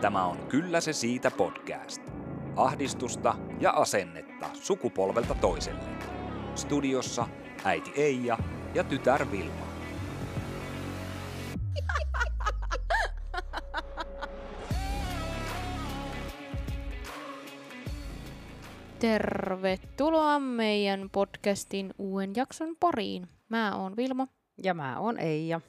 Tämä on Kyllä se siitä podcast. Ahdistusta ja asennetta sukupolvelta toiselle. Studiossa äiti Eija ja tytär Vilma. Tervetuloa meidän podcastin uuden jakson pariin. Mä oon Vilma. Ja mä oon Eija.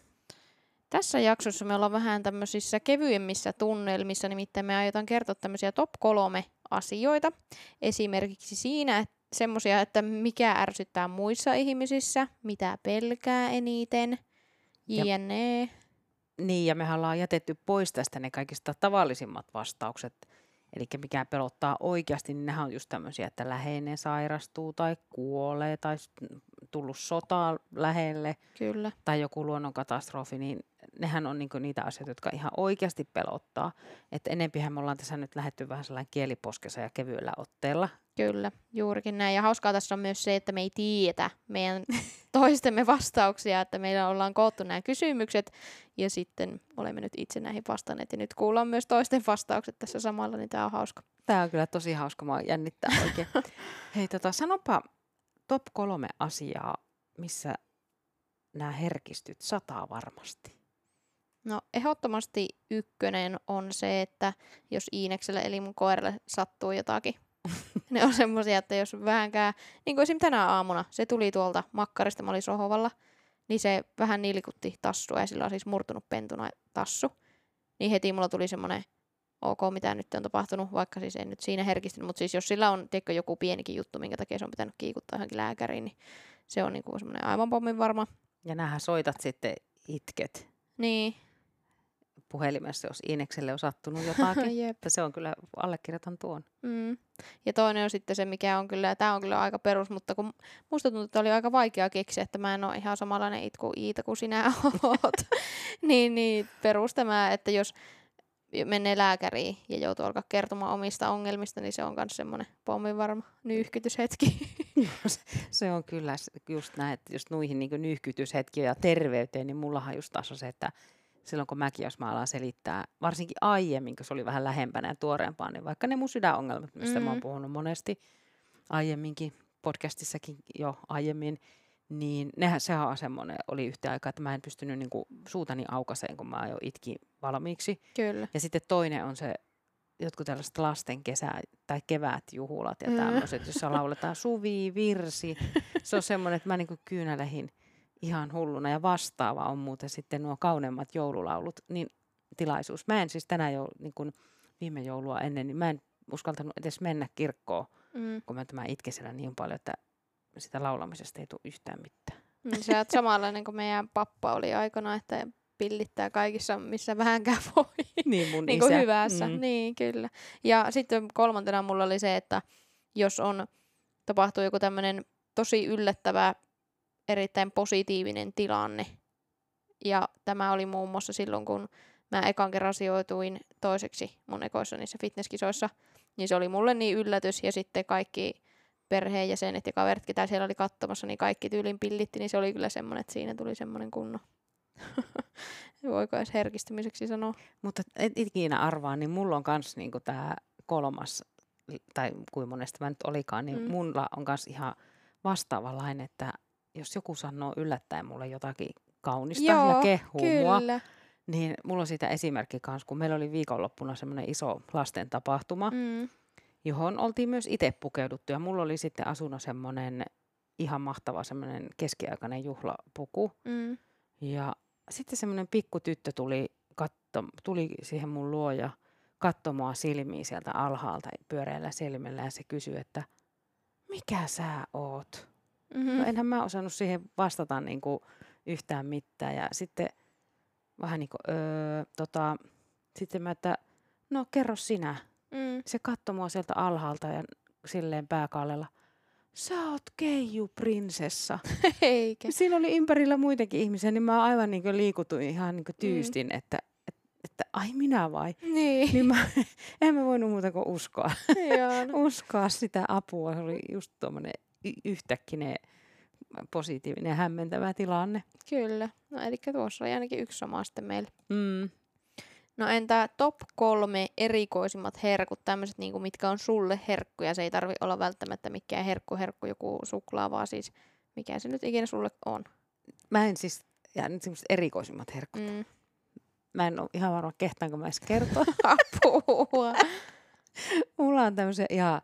Tässä jaksossa me ollaan vähän tämmöisissä kevyemmissä tunnelmissa, nimittäin me aiotaan kertoa tämmöisiä top 3 asioita. Esimerkiksi siinä semmoisia, että mikä ärsyttää muissa ihmisissä, mitä pelkää eniten, jne. Niin, ja mehän ollaan jätetty pois tästä ne kaikista tavallisimmat vastaukset. Eli mikä pelottaa oikeasti, niin nehän on just tämmöisiä, että läheinen sairastuu tai kuolee tai tullut sotaa lähelle. Kyllä. Tai joku luonnonkatastrofi, niin nehän on niinku niitä asioita, jotka ihan oikeasti pelottaa. Että enempihän me ollaan tässä nyt lähdetty vähän sellainen kieliposkessa ja kevyellä otteella. Kyllä, juurikin näin. Ja hauskaa tässä on myös se, että me ei tiedetä meidän toistemme vastauksia, että meillä ollaan koottu nämä kysymykset ja sitten olemme nyt itse näihin vastanneet ja nyt kuullaan myös toisten vastaukset tässä samalla, niin tämä on hauska. Tämä on kyllä tosi hauska, mä jännittää oikein. Hei, sanopa top 3 asiaa, missä nämä herkistyt sataa varmasti. No ehdottomasti 1 on se, että jos Iinekselle eli mun koiralle sattuu jotakin. Ne on semmoisia, että jos vähänkään, niin kuin esimerkiksi tänä aamuna, se tuli tuolta makkarista, mä olin sohovalla, niin se vähän nilkutti tassua ja sillä on siis murtunut pentuna tassu. Niin heti mulla tuli semmoinen, ok, mitä nyt on tapahtunut, vaikka siis en nyt siinä herkistynyt, mutta siis jos sillä on tiedätkö, joku pienikin juttu, minkä takia se on pitänyt kiikuttaa johonkin lääkäriin, niin se on niin kuin semmoinen aivan pommin varma. Ja näähän soitat sitten itket. Niin. Puhelimessa, jos Iinekselle on sattunut jotakin. Jep. Se on kyllä, allekirjoitan tuon. Mm. Ja toinen on sitten se, mikä on kyllä, tämä on kyllä aika perus, mutta kun musta tuntuu, että oli aika vaikea keksiä, että mä en ole ihan samanlainen itku Iita kuin sinä oot. niin perus tämä, että jos menee lääkäriin ja joutuu alkaa kertomaan omista ongelmista, niin se on myös semmoinen pomminvarma nyyhkytyshetki. Se on kyllä just näin, että just noihin niin nyyhkytyshetkiä ja terveyteen, niin mullahan just taas on se, että silloin kun mäkin, jos mä alan selittää, varsinkin aiemmin, kun se oli vähän lähempänä ja tuoreempaa, niin vaikka ne mun sydänongelmat, mistä mä oon puhunut monesti aiemminkin, podcastissakin jo aiemmin, niin sehän on semmoinen, oli yhtä aikaa, että mä en pystynyt niinku suutani aukaseen, kun mä jo itkin valmiiksi. Kyllä. Ja sitten toinen on se, jotkut tällaiset lasten kesä- tai kevätjuhulat ja tämmöiset, jossa lauletaan suvi, virsi. Se on semmoinen, että mä niinku kyynälehin ihan hulluna ja vastaava on muuten sitten nuo kauneimmat joululaulut, niin tilaisuus. Mä en siis tänä niin viime joulua ennen, niin mä en uskaltanut edes mennä kirkkoon, kun mä itkeselen niin paljon, että sitä laulamisesta ei tule yhtään mitään. Niin sä oot samanlainen kuin meidän pappa oli aikana, että pillittää kaikissa, missä vähänkään voi. Niin mun niin isä. Hyvässä. Mm. Niin kyllä. Ja sitten 3 mulla oli se, että jos on tapahtuu joku tämmöinen tosi yllättävä erittäin positiivinen tilanne. Ja tämä oli muun muassa silloin, kun mä ekan kerran sijoituin toiseksi mun ekoissa niissä fitnesskisoissa, niin se oli mulle niin yllätys. Ja sitten kaikki perheenjäsenet ja kaverit, ketä siellä oli katsomassa, niin kaikki tyylin pillitti, niin se oli kyllä semmoinen, että siinä tuli semmoinen kunno. Voiko edes herkistymiseksi sanoa? Mutta et ikinä arvaa, niin mulla on kans niinku tää 3, tai kuin monesta mä nyt olikaan, niin mulla on kans ihan vastaavanlainen, että jos joku sanoo yllättäen mulle jotakin kaunista ja kehuu mua, niin mulla on siitä esimerkki kanssa, kun meillä oli viikonloppuna semmoinen iso lasten tapahtuma, johon oltiin myös itse pukeuduttu. Ja mulla oli sitten asuna semmoinen ihan mahtava semmoinen keskiaikainen juhlapuku. Ja sitten semmoinen pikku tyttö tuli siihen mun luo ja katsoi mua silmiin sieltä alhaalta pyöreällä silmillä ja se kysyi, että mikä sä oot? No enhän mä osannut siihen vastata niinku yhtään mitään. Ja sitten vähän niinku, sitten mä, että no kerro sinä. Se katsoi mua sieltä alhaalta ja silleen pääkallella. Sä oot keijuprinsessa. Eikä. Siinä oli ympärillä muitakin ihmisiä, niin mä aivan niinku liikutuin ihan niinku tyystin, että ai minä vai? Niin en mä voinut muuta kuin uskoa. Uskoa sitä apua. Se oli just tuommoinen yhtäkkiä positiivinen ja hämmentävä tilanne. Kyllä. No, eli tuossa oli ainakin 1 sama sitten meillä. No entä top 3 erikoisimmat herkut, tämmöiset niinku, mitkä on sulle herkkuja, se ei tarvi olla välttämättä mikään herkku, joku suklaa, vaan siis mikä se nyt ikinä sulle on. Mä en siis, ja nyt semmoiset erikoisimmat herkut. Mm. Mä en ole ihan varma kehtaanko mä edes kertoa. Apua. Mulla on tämmöisiä ihan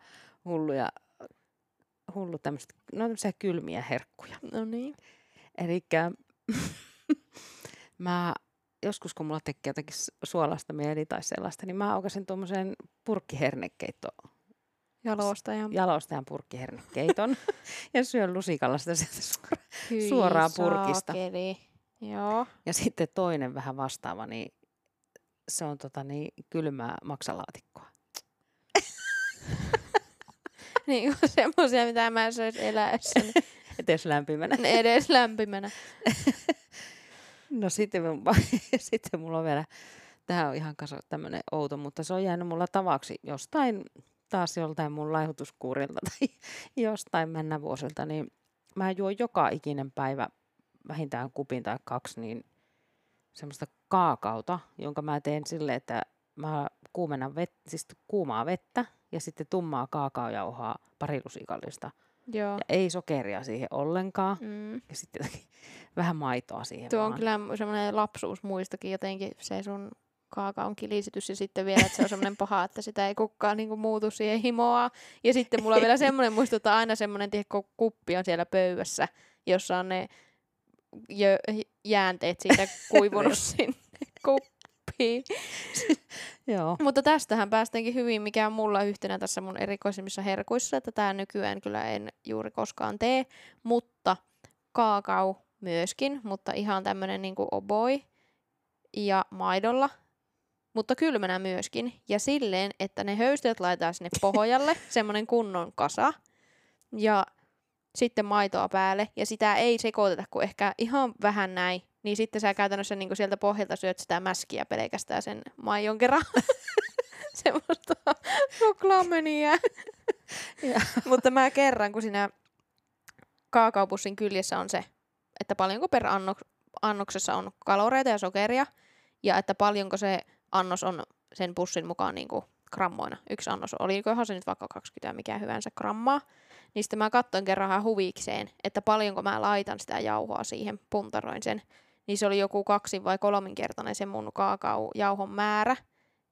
hullu tämmöiset, no tämmöisiä kylmiä herkkuja. No niin. Elikkä mä joskus kun mulla teki jotakin suolasta mieli tai sellaista, niin mä aukasin tuommoisen purkkihernekeittoon. Jalostajan purkkihernekeiton. Ja syön lusikalla sitä suoraan purkista. Joo. Ja sitten toinen vähän vastaava, niin se on kylmää maksalaatikkoa. Niin kuin semmoisia, mitä mä en söisi eläessä. Edes lämpimänä. No sitten mulla on vielä, tähän on ihan tämmöinen outo, mutta se on jäänyt mulla tavaksi jostain, taas joltain mun laihutuskuurilta tai jostain mennä vuosilta, niin mä juon joka ikinen päivä vähintään kupin tai 2 niin semmoista kaakauta, jonka mä teen silleen, että mä kuumennan siis kuumaa vettä ja sitten tummaa kaakaojauhaa pari lusikallista. Joo. Ja ei sokeria siihen ollenkaan. Mm. Ja sitten vähän maitoa siihen. Tuo on kyllä semmoinen lapsuusmuistokin jotenkin, se sun kaakaon kilisitys ja sitten vielä, että se on semmoinen paha, että sitä ei kukaan niinku muutu siihen himoa. Ja sitten mulla on vielä semmoinen muisto, että aina semmoinen kuppi on siellä pöydässä, jossa on ne jäänteet siitä kuivunut sinne kuppiin. Joo. Mutta tästähän päästäänkin hyvin, mikä on mulla yhtenä tässä mun erikoisimmissa herkuissa, että tää nykyään kyllä en juuri koskaan tee, mutta kaakao myöskin, mutta ihan tämmönen niinku oboi ja maidolla. Mutta kylmänä myöskin. Ja silleen, että ne höysteet laitetaan sinne pohjalle, semmoinen kunnon kasa. Ja sitten maitoa päälle. Ja sitä ei sekoiteta kuin ehkä ihan vähän näin. Niin sitten sä käytännössä niin sieltä pohjalta syöt sitä mäskiä pelkästään sen maijon kerran. Semmoista suklaamöniä. Mutta mä kerran, kun siinä kaakaopussin kyljessä on se, että paljonko per annoksessa on kaloreita ja sokeria. Ja että paljonko se annos on sen pussin mukaan niin kuin grammoina. Yksi annos oli, johon se nyt vaikka 20 mikä hyvänsä grammaa. Niin sitten mä katsoin kerran huvikseen, että paljonko mä laitan sitä jauhoa siihen, puntaroin sen. Niin se oli joku 2- vai 3-kertainen se mun kaakaojauhon määrä.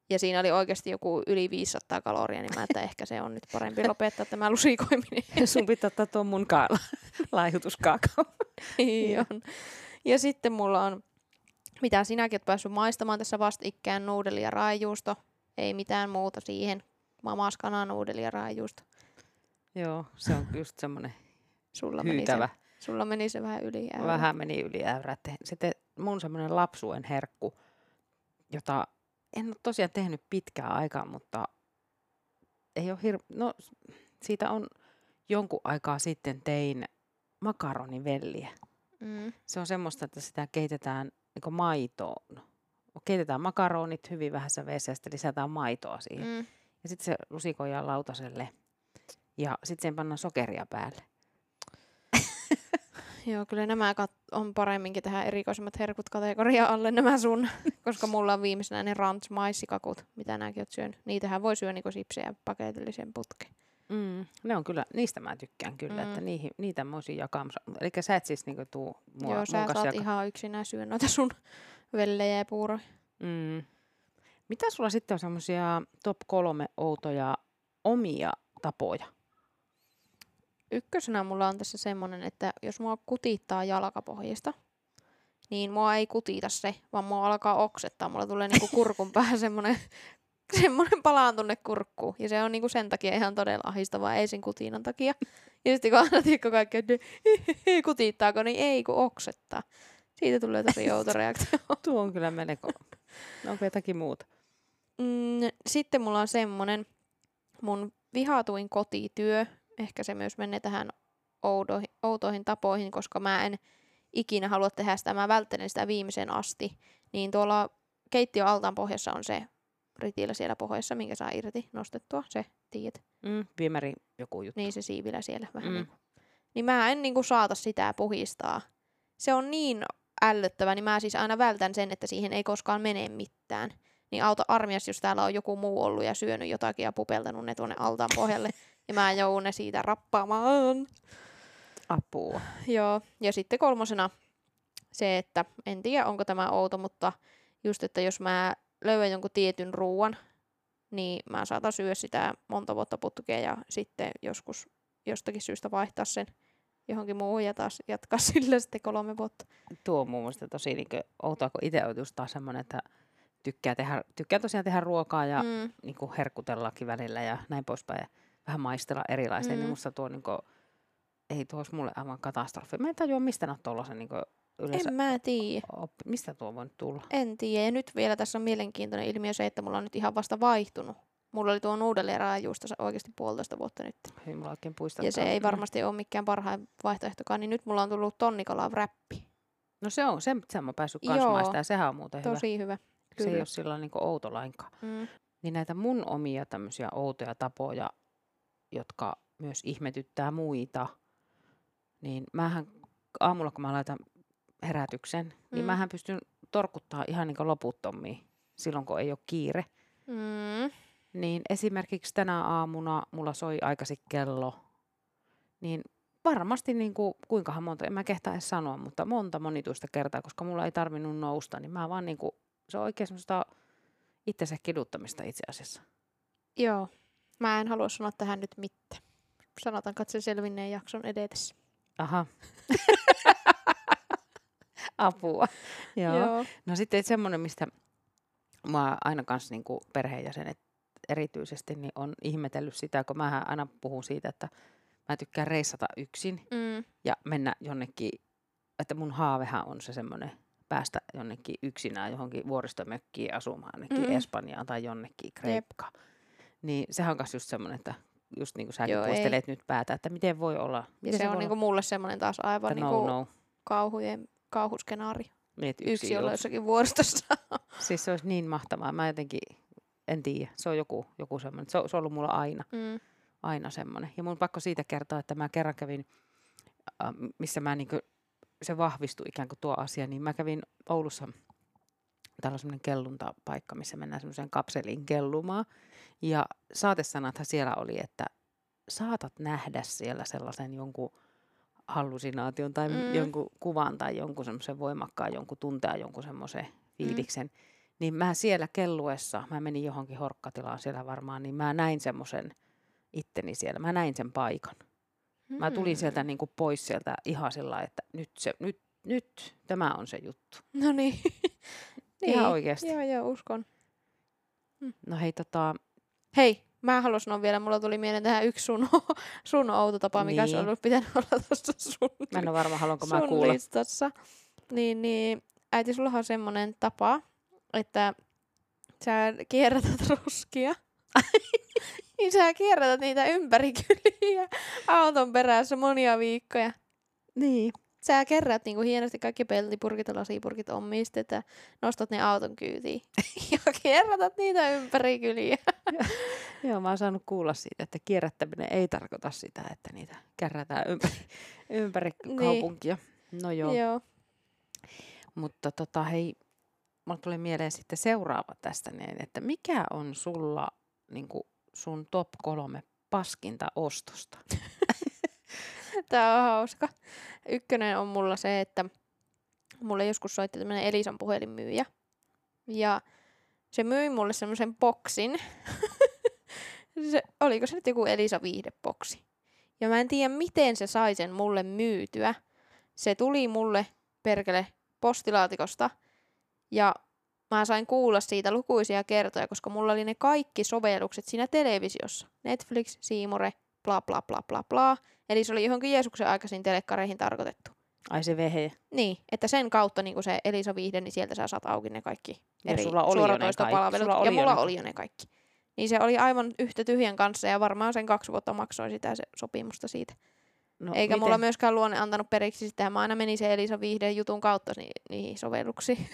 Ja siinä oli oikeasti joku yli 500 kaloria, niin mä että ehkä se on nyt parempi lopettaa tämä lusikoiminen. Sun pitää ottaa tuon mun laihutuskaakao. Ja sitten mulla on, mitä sinäkin oot päässyt maistamaan tässä vastikään, nuudeli ja raajuusto. Ei mitään muuta siihen. Mamaskanaa, nuudeli ja raajuusto. Joo, se on just semmoinen hyytävä. Sulla meni se vähän yli äyrä. Vähän meni yli äyrä. Sitten mun semmoinen lapsuuden herkku, jota en ole tosiaan tehnyt pitkään aikaa, mutta ei ole no, siitä on jonkun aikaa sitten tein makaronivelliä. Mm. Se on semmoista, että sitä keitetään niin maitoon. Keitetään makaronit hyvin vähässä vedessä ja sitten lisätään maitoa siihen. Mm. Ja sitten se lusikoidaan lautaselle ja sitten sen pannaan sokeria päälle. Joo, kyllä nämä on paremminkin tähän erikoisimmat herkut kategoria alle nämä sun, koska mulla on viimeisenä ne ranch-maissikakut, mitä nämäkin oot syönyt. Niitähän voi syödä niin sipsejä paketillisen putkeen. Mm, ne on kyllä, niistä mä tykkään kyllä, että niitä mä oisin jakamassa. Elikkä sä et siis niinku tuu mua. Joo, sä saat ihan yksinään syö noita sun vellejä ja puuroja. Mm. Mitä sulla sitten on semmosia top 3 outoja omia tapoja? Ykkösenä mulla on tässä semmonen, että jos mua kutittaa jalkapohjista, niin mua ei kutita se, vaan mua alkaa oksettaa. Mulla tulee niinku kurkun päähän semmoinen palaan tunne kurkkuun. Ja se on niinku sen takia ihan todella ahistavaa, ei sen kutinan takia. Ja sitten kun aina tiedätkö kaikki, että kutittaako, niin ei kun oksettaa. Siitä tulee tosi outo reaktio. Tuo on kyllä melko. Onko jotakin muuta? Sitten mulla on semmonen mun vihatuin kotityö. Ehkä se myös menee tähän outoihin tapoihin, koska mä en ikinä halua tehdä sitä. Mä välttelen sitä viimeiseen asti. Niin tuolla keittiöaltaan pohjassa on se ritillä siellä pohjassa, minkä saa irti nostettua, se tiedät. Viemäri joku juttu. Niin se siivilä siellä vähän niin. Niin mä en niinku saata sitä puhistaa. Se on niin ällöttävä, niin mä siis aina vältän sen, että siihen ei koskaan mene mitään. niin auta armias, jos täällä on joku muu ollut ja syönyt jotakin ja pupeltanut ne tuonne altaan pohjalle. Ja mä joudun ne siitä rappaamaan. Apua. Joo. Ja sitten kolmosena se, että en tiedä onko tämä outo, mutta just, että jos mä löydän jonkun tietyn ruuan, niin mä saatan syödä sitä monta vuotta putkea ja sitten joskus jostakin syystä vaihtaa sen johonkin muuhun ja taas jatkaa sillä sitten 3 vuotta. Tuo on muun muassa tosi niin kuin outoa, kun itse on just taas semmoinen, että tykkää tosiaan tehdä ruokaa ja niin kuin herkutellakin välillä ja näin poispäin ja vähän maistella erilaisia. Niin musta tuo niin kuin, ei tuo olisi mulle aivan katastrofi. Mä en tajua, mistä ne on tuollaisen niin kuin yleensä. En mä tiedä. Mistä tuo voi tulla? En tiedä. Ja nyt vielä tässä on mielenkiintoinen ilmiö se, että mulla on nyt ihan vasta vaihtunut. Mulla oli tuo nuudelle raajuustossa oikeasti 1,5 vuotta nyt. Ei mulla oikein puistattaa. Ja se ei varmasti ole mikään parhain vaihtoehtokaan, niin nyt mulla on tullut tonnikalaa wrappi. No se on, sen mä oon päässyt kans maistaa ja sehän on muuten tosi hyvä. Tosi hyvä. Kyllä. Se ei ole sillä niin kuin outo lainkaan. Niin näitä mun omia tämmöisiä outoja tapoja, jotka myös ihmetyttää muita, niin mähän aamulla kun mä laitan herätyksen, niin mähän pystyn torkuttaa ihan niin kuin loputtomiin silloin kun ei ole kiire. Niin esimerkiksi tänä aamuna mulla soi aikaisin kello, niin varmasti niin kuin, kuinkahan monta, en mä kehtaa edes sanoa, mutta monta monituista kertaa, koska mulla ei tarvinnut nousta, niin mä vaan niin kuin, se on oikein semmoista itsensä kiduttamista itse asiassa. Joo, mä en halua sanoa tähän nyt mitään. Sanotaan katse selvinneen jakson edetessä. Aha. Apua. Joo. No sitten semmoinen, mistä mä aina kanssa niin kuin perheenjäsenet erityisesti niin on ihmetellyt sitä, kun mä aina puhun siitä, että mä tykkään reissata yksin ja mennä jonnekin, että mun haavehan on se semmoinen päästä jonnekin yksinään johonkin vuoristomökkiin asumaan, jonnekin Espanjaan tai jonnekin Kreikkaan. Niin sehän on myös just semmoinen, että just niin kuin säkin puistelet nyt päätä, että miten voi olla. Miten se on niin kuin mulle semmoinen taas aivan niin kuin kauhuskenaario. Niin, yksi olla jossakin vuoristossa. Siis se olisi niin mahtavaa. Mä jotenkin en tiedä, se on joku semmoinen. Se on ollut mulla aina semmoinen. Ja mun pakko siitä kertoa, että mä kerran kävin, missä mä niinku, se vahvistui ikään kuin tuo asia, niin mä kävin Oulussa, täällä on semmoinen kelluntapaikka, missä mennään semmoiseen kapseliin kellumaan. Ja saatesanathan siellä oli, että saatat nähdä siellä sellaisen jonkun hallusinaation tai jonkun kuvan tai jonkun semmoisen voimakkaan, jonkun tuntea, jonkun semmoisen fiiliksen. Niin mä siellä kelluessa, mä menin johonkin horkkatilaan siellä varmaan, niin mä näin semmoisen itteni siellä. Mä näin sen paikan. Mä tulin sieltä niin kuin pois sieltä ihan sillä, että nyt tämä on se juttu. No niin. Ihan oikeasti. Joo, uskon. No hei Hei, mä haluan sanoa vielä, mulla tuli mieleen tähän yksi sun outotapa, mikä niin. Se on ollut pitänyt olla tuossa sun listassa. Mä en ole varma, haluanko mä kuulla. Niin, äiti, sullahan on semmoinen tapa, että sä kierrätät roskia, niin sä kierrätät niitä ympäri kyliä auton perässä monia viikkoja. Niin. Sä kerrät niinku hienosti kaikki peltipurkit ja lasipurkit omistet ja nostat ne auton kyytiin ja kierrätät niitä ympäri kyliä. Joo, mä oon saanut kuulla siitä, että kierrättäminen ei tarkoita sitä, että niitä kärrätään ympäri kaupunkia. Niin. No joo. Mutta hei. Mulla tuli mieleen sitten seuraava tästä, että mikä on sulla niin kuin sun top 3 paskinta ostosta? Tää on hauska. 1 on mulla se, että mulle joskus soitti tämmönen Elisan puhelinmyyjä. Ja se myi mulle semmoisen boksin. Oliko se nyt joku Elisa viihdeboksi? Ja mä en tiedä, miten se sai sen mulle myytyä. Se tuli mulle perkele postilaatikosta. Ja mä sain kuulla siitä lukuisia kertoja, koska mulla oli ne kaikki sovellukset siinä televisiossa. Netflix, Siimore, bla bla bla bla bla. Eli se oli johonkin Jeesuksen aikaisiin telekkareihin tarkoitettu. Ai se vehe. Niin, että sen kautta niin kun se Elisa Viihde, niin sieltä sä saat auki ne kaikki eri suoratoistopalvelut. Ja mulla oli jo ne kaikki. Niin se oli aivan yhtä tyhjän kanssa ja varmaan sen 2 vuotta maksoi sitä se sopimusta siitä. No, eikä mulla myöskään luonne antanut periksi, sitähän mä aina menin se Elisa Viihden jutun kautta niihin sovelluksiin.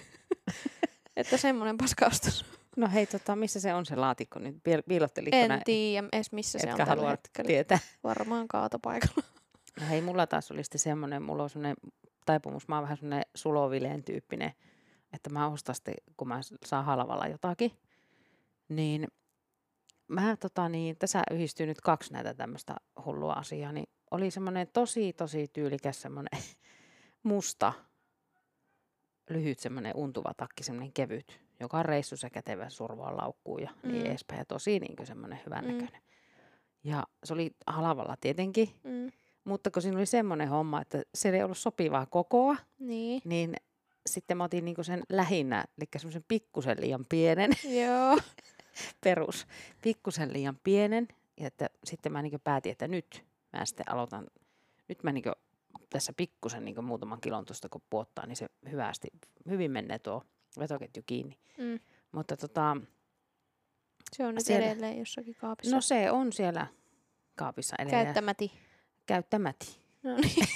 Että semmoinen paskaustus. No hei, missä se on se laatikko nyt? Piilotteliko en tiedä edes missä se on tällä hetkellä. Tietää. Varmaan kaatopaikalla. No hei, mulla taas oli sitten semmoinen, mulla on semmoinen taipumus, mä oon vähän semmoinen sulovileen tyyppinen, että mä ostan sitten, kun mä saan halvalla jotakin, Niin mä tässä yhdistyy nyt kaksi näitä tämmöistä hullua asiaa, niin oli semmoinen tosi tyylikäs semmoinen musta, lyhyt semmoinen untuva takki, semmoinen kevyt, joka on reissussa kätevä survoa laukkuun ja niin edespäin. Ja tosi niin kuin semmoinen hyvän näköinen. Ja se oli halavalla tietenkin, mutta kun siinä oli semmoinen homma, että se ei ollut sopivaa kokoa, niin sitten mä otin niinku sen lähinnä, eli semmoisen pikkusen liian pienen. Joo. Perus. Pikkusen liian pienen. Ja että sitten mä niinku päätin, että nyt mä sitten aloitan. Nyt mä niinku tässä pikkusen niinku muutaman kilon tuosta kun puottaa, niin se hyvin menee tuo vetoketju kiinni. Mutta se on nyt siellä, edelleen jossakin kaapissa. No se on siellä kaapissa edelleen. Käyttämäti. No niin.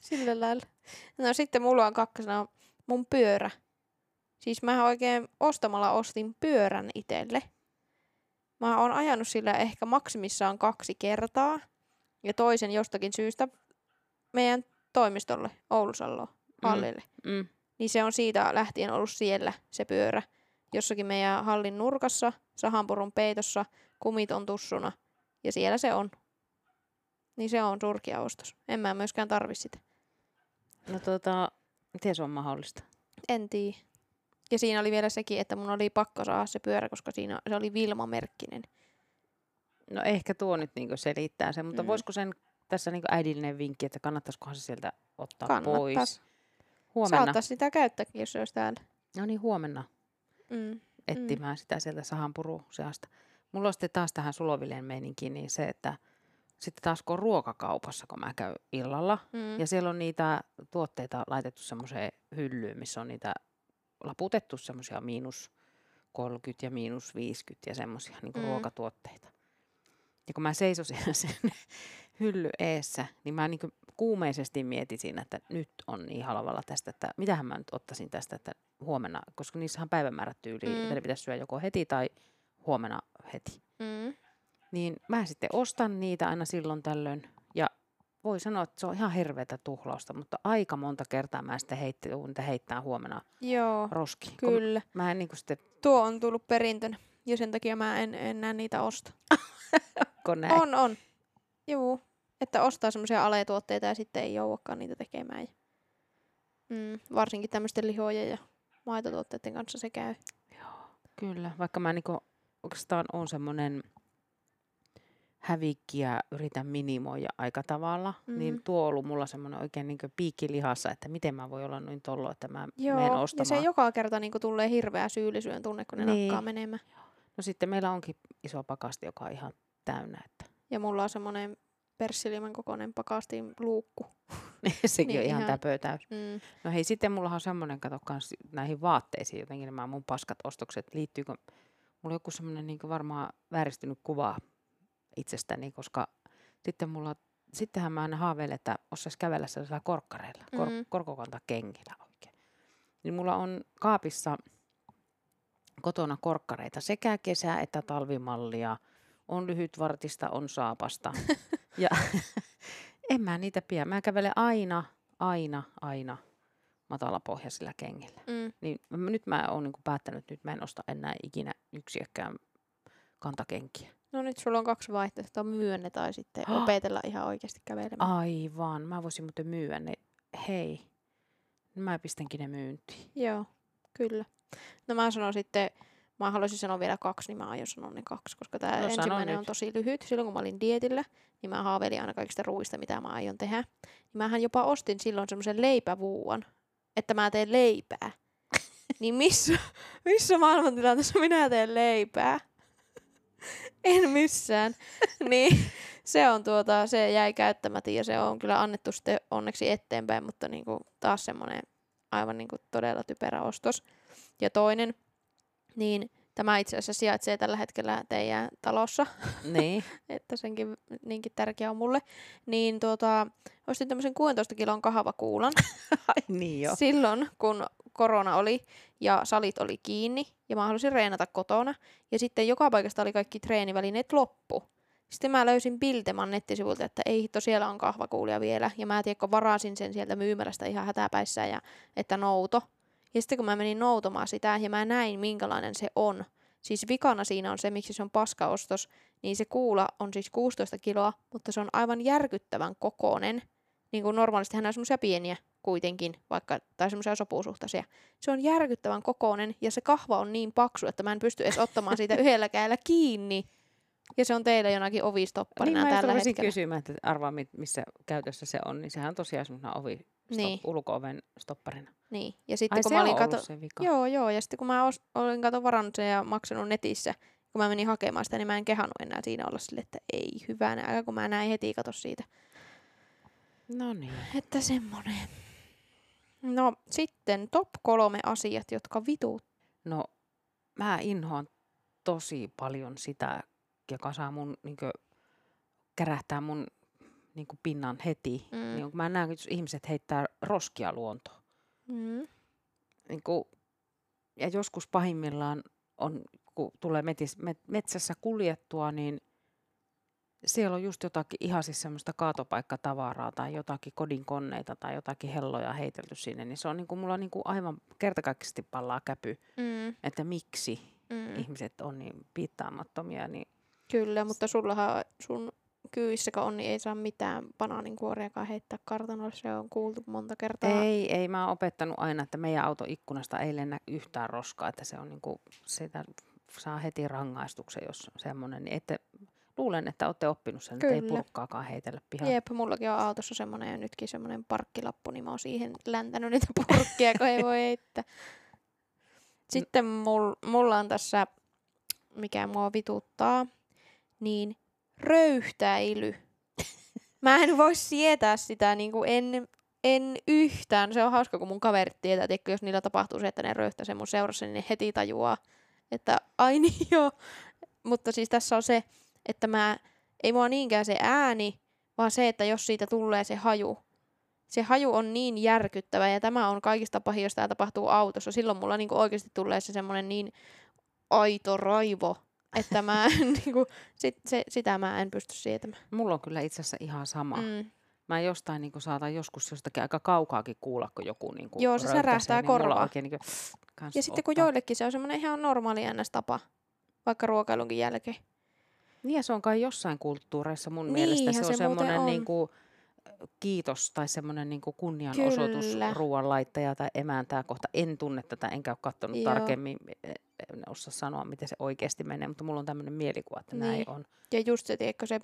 Sillä lailla. No sitten mulla on kakkosena mun pyörä. Siis mä oikein ostamalla ostin pyörän itselle. Mä oon ajanut sillä ehkä maksimissaan 2 kertaa. Ja toisen jostakin syystä meidän toimistolle, Oulusalloon, hallille. Niin se on siitä lähtien ollut siellä se pyörä. Jossakin meidän hallin nurkassa, sahanpurun peitossa, kumit on tussuna. Ja siellä se on. Niin se on surkea ostos. En mä myöskään tarvi sitä. No miten se on mahdollista? En tiedä. Ja siinä oli vielä sekin, että mun oli pakko saada se pyörä, koska siinä se oli Vilma-merkkinen. No ehkä tuo nyt niinku selittää sen, mutta voisiko sen tässä niinku äidillinen vinkki, että kannattaisikohan se sieltä ottaa pois? Huomenna. Saattais sitä käyttääkin, jos se olisi täällä. No niin, huomenna etsimään sitä sieltä sahanpurun seasta. Mulla on sitten taas tähän sulovilleen meininkiin niin se, että sitten taas kun on ruokakaupassa, kun mä käyn illalla, ja siellä on niitä tuotteita laitettu semmoiseen hyllyyn, missä on niitä laputettu semmoisia -30 ja -50 ja semmoisia niin kuin ruokatuotteita. Ja kun mä seiso siellä sen hylly eessä, niin mä niin kuin kuumeisesti mietin siinä, että nyt on niin halvalla tästä, että mitähän mä nyt ottaisin tästä, että huomenna, koska niissähän päivämäärät tyyliin, että ne pitäisi syödä joko heti tai huomenna heti. Niin mä sitten ostan niitä aina silloin tällöin ja voi sanoa, että se on ihan hirveätä tuhlausta, mutta aika monta kertaa mä sitten heittää huomenna roskiin. Kyllä. Mä en niin kuin sitten... Tuo on tullut perintönä ja sen takia mä en enää niitä osta. On. Juu, että ostaa semmoisia aletuotteita ja sitten ei joudakaan niitä tekemään. Varsinkin tämmöisten lihojen ja maitotuotteiden kanssa se käy. Joo, kyllä. Vaikka mä niinku oikeastaan on semmoinen... hävikkiä yritän minimoida aika tavalla, niin tuo on ollut mulla semmoinen oikein niin kuin piikki lihassa, että miten mä voi olla noin tollo, että mä menen ostamaan. Ja se joka kerta niin kuin tulee hirveä syyllisyyden tunne, kun ne nakkaa menemään. No sitten meillä onkin iso pakasti, joka on ihan täynnä. Että. Ja mulla on semmoinen perssilimän kokoinen pakastin luukku. Sekin niin on ihan täpötäys. No hei, sitten mulla on semmoinen, kato kans näihin vaatteisiin jotenkin nämä mun paskat ostokset. Liittyykö, mulla on joku semmoinen niin kuin varmaan vääristynyt kuva itsestäni, koska sittenhän mä aina haaveilen, että osais kävellä sellaisilla korkkareilla, korkokantakengillä oikein. Niin mulla on kaapissa kotona korkkareita sekä kesä- että talvimallia, on lyhytvartista, on saapasta. Ja en mä niitä pidä. Mä kävelen aina matalapohjaisilla kengillä. Niin nyt mä oon niinku päättänyt, että nyt mä en osta enää ikinä yksiäkään kantakenkiä. No nyt sulla on 2 vaihtoehtoa, myyä tai sitten opetella ihan oikeasti kävelemään. Aivan, mä voisin muuten myyä ne. Hei, mä pistänkin ne myyntiin. Joo, kyllä. No mä sanon sitten, mä haluaisin sanoa vielä 2, niin mä aion sanoa ne 2, koska tää ensimmäinen on tosi lyhyt. Silloin kun mä olin dietillä, niin mä haaveilin aina kaikista ruuista, mitä mä aion tehdä. Mähän jopa ostin silloin semmoisen leipävuuan, että mä teen leipää. Niin missä maailmantilanteessa minä teen leipää? En missään. Niin, se jäi käyttämättä ja se on kyllä annettu sitten onneksi eteenpäin, mutta niinku taas semmoinen aivan niinku todella typerä ostos. Ja toinen, niin tämä itse asiassa sijaitsee tällä hetkellä teidän talossa, niin. Että senkin niinkin tärkeä on mulle. Niin ostin tämmöisen 16 kilon kahvakuulan. Ai niin jo. Silloin, kun korona oli ja salit oli kiinni ja mä halusin reenata kotona. Ja sitten joka paikasta oli kaikki treenivälineet loppu. Sitten mä löysin Bilteman nettisivuilta, että ei hitto, siellä on kahvakuulia vielä. Ja mä tiedätkö, varasin sen sieltä myymälästä ihan hätäpäissään, että nouto. Ja sitten kun mä menin noutomaan sitä ja mä näin minkälainen se on, Siis vikana siinä on se, miksi se on paskaostos, niin se kuula on siis 16 kiloa, mutta se on aivan järkyttävän kokoinen. Niin kuin normaalisti hän on semmoisia pieniä kuitenkin, vaikka, tai semmoisia sopusuhtaisia. Se on järkyttävän kokoinen ja se kahva on niin paksu, että mä en pysty edes ottamaan siitä yhdellä kädellä kiinni. Ja se on teillä jonakin ovistopparina niin, tällä hetkellä. Niin mä olisin kysymään, että arvaa missä käytössä se on, niin sehän on tosiaan semmoisena niin. Ulko-oven stopparina. Niin. Ja sitten, kun se on ollut se vika. Joo, ja sitten kun mä olin varannut sen ja maksanut netissä, kun mä menin hakemaan sitä, niin mä en kehannut enää siinä olla silleen, että ei hyvänä, älä kun mä enää heti kato siitä. No niin. Että semmoinen. No sitten top 3 asiat, jotka vituut. No mä inhoan tosi paljon sitä, joka saa mun niinkö kärähtää mun niinku pinnan heti. Niin mä näen, että ihmiset heittää roskia luontoon. Niinku, ja joskus pahimmillaan on, kun tulee metsässä kuljettua, niin siellä on just jotakin ihan siis semmoista kaatopaikkatavaraa tai jotakin kodinkoneita tai jotakin helloja heitelty sinne, niin se on niinku mulla niinku aivan kertakaikkisesti pallaa käpy, että miksi ihmiset on niin piittaamattomia. Niin kyllä, mutta sullahan sun kyyssäkään on, niin ei saa mitään banaaninkuoriakaan heittää kartanolle, se on kuultu monta kertaa. Ei, mä oon opettanut aina, että meidän auton ikkunasta ei lennä yhtään roskaa, että se on niinku, sitä saa heti rangaistuksen, jos semmoinen, niin ette, luulen, että olette oppinut sen, että ei purkkaakaan heitellä pihalle. Jep, mullakin on autossa semmoinen ja nytkin semmoinen parkkilappu, niin mä oon siihen läntänyt niitä purkkia, kun ei voi heittää. Sitten mulla on tässä, mikä mua vituttaa, niin röyhtäily. Mä en voi sietää sitä, niin kuin en yhtään. Se on hauska, kun mun kaverit tietää, että jos niillä tapahtuu se, että ne röyhtäisee mun seurassa, niin ne heti tajuaa, että ai niin joo. Mutta siis tässä on se, että ei mua niinkään se ääni, vaan se, että jos siitä tulee se haju. Se haju on niin järkyttävä ja tämä on kaikista pahin, jos tämä tapahtuu autossa. Silloin mulla niinku oikeasti tulee se semmoinen niin aito raivo, että mä en, niinku, sitä mä en pysty sietämään. Mulla on kyllä itse asiassa ihan sama. Mä jostain niinku saatan joskus jostakin aika kaukaakin kuulla, kun joku niinku joo, se särähtää niin korvaa. Niinku, ja sitten kun joillekin se on semmoinen ihan normaali tapa, vaikka ruokailunkin jälkeen. Niin ja se on kai jossain kulttuureissa mun mielestä. Se on semmoinen niinku kiitos tai semmoinen niinku kunnianosoitus ruoanlaittaja tai emäntää kohta. En tunne tätä, enkä ole katsonut tarkemmin. En osaa sanoa, miten se oikeasti menee, mutta mulla on tämmöinen mielikuva, että näin on. Ja just se, tiedätkö, se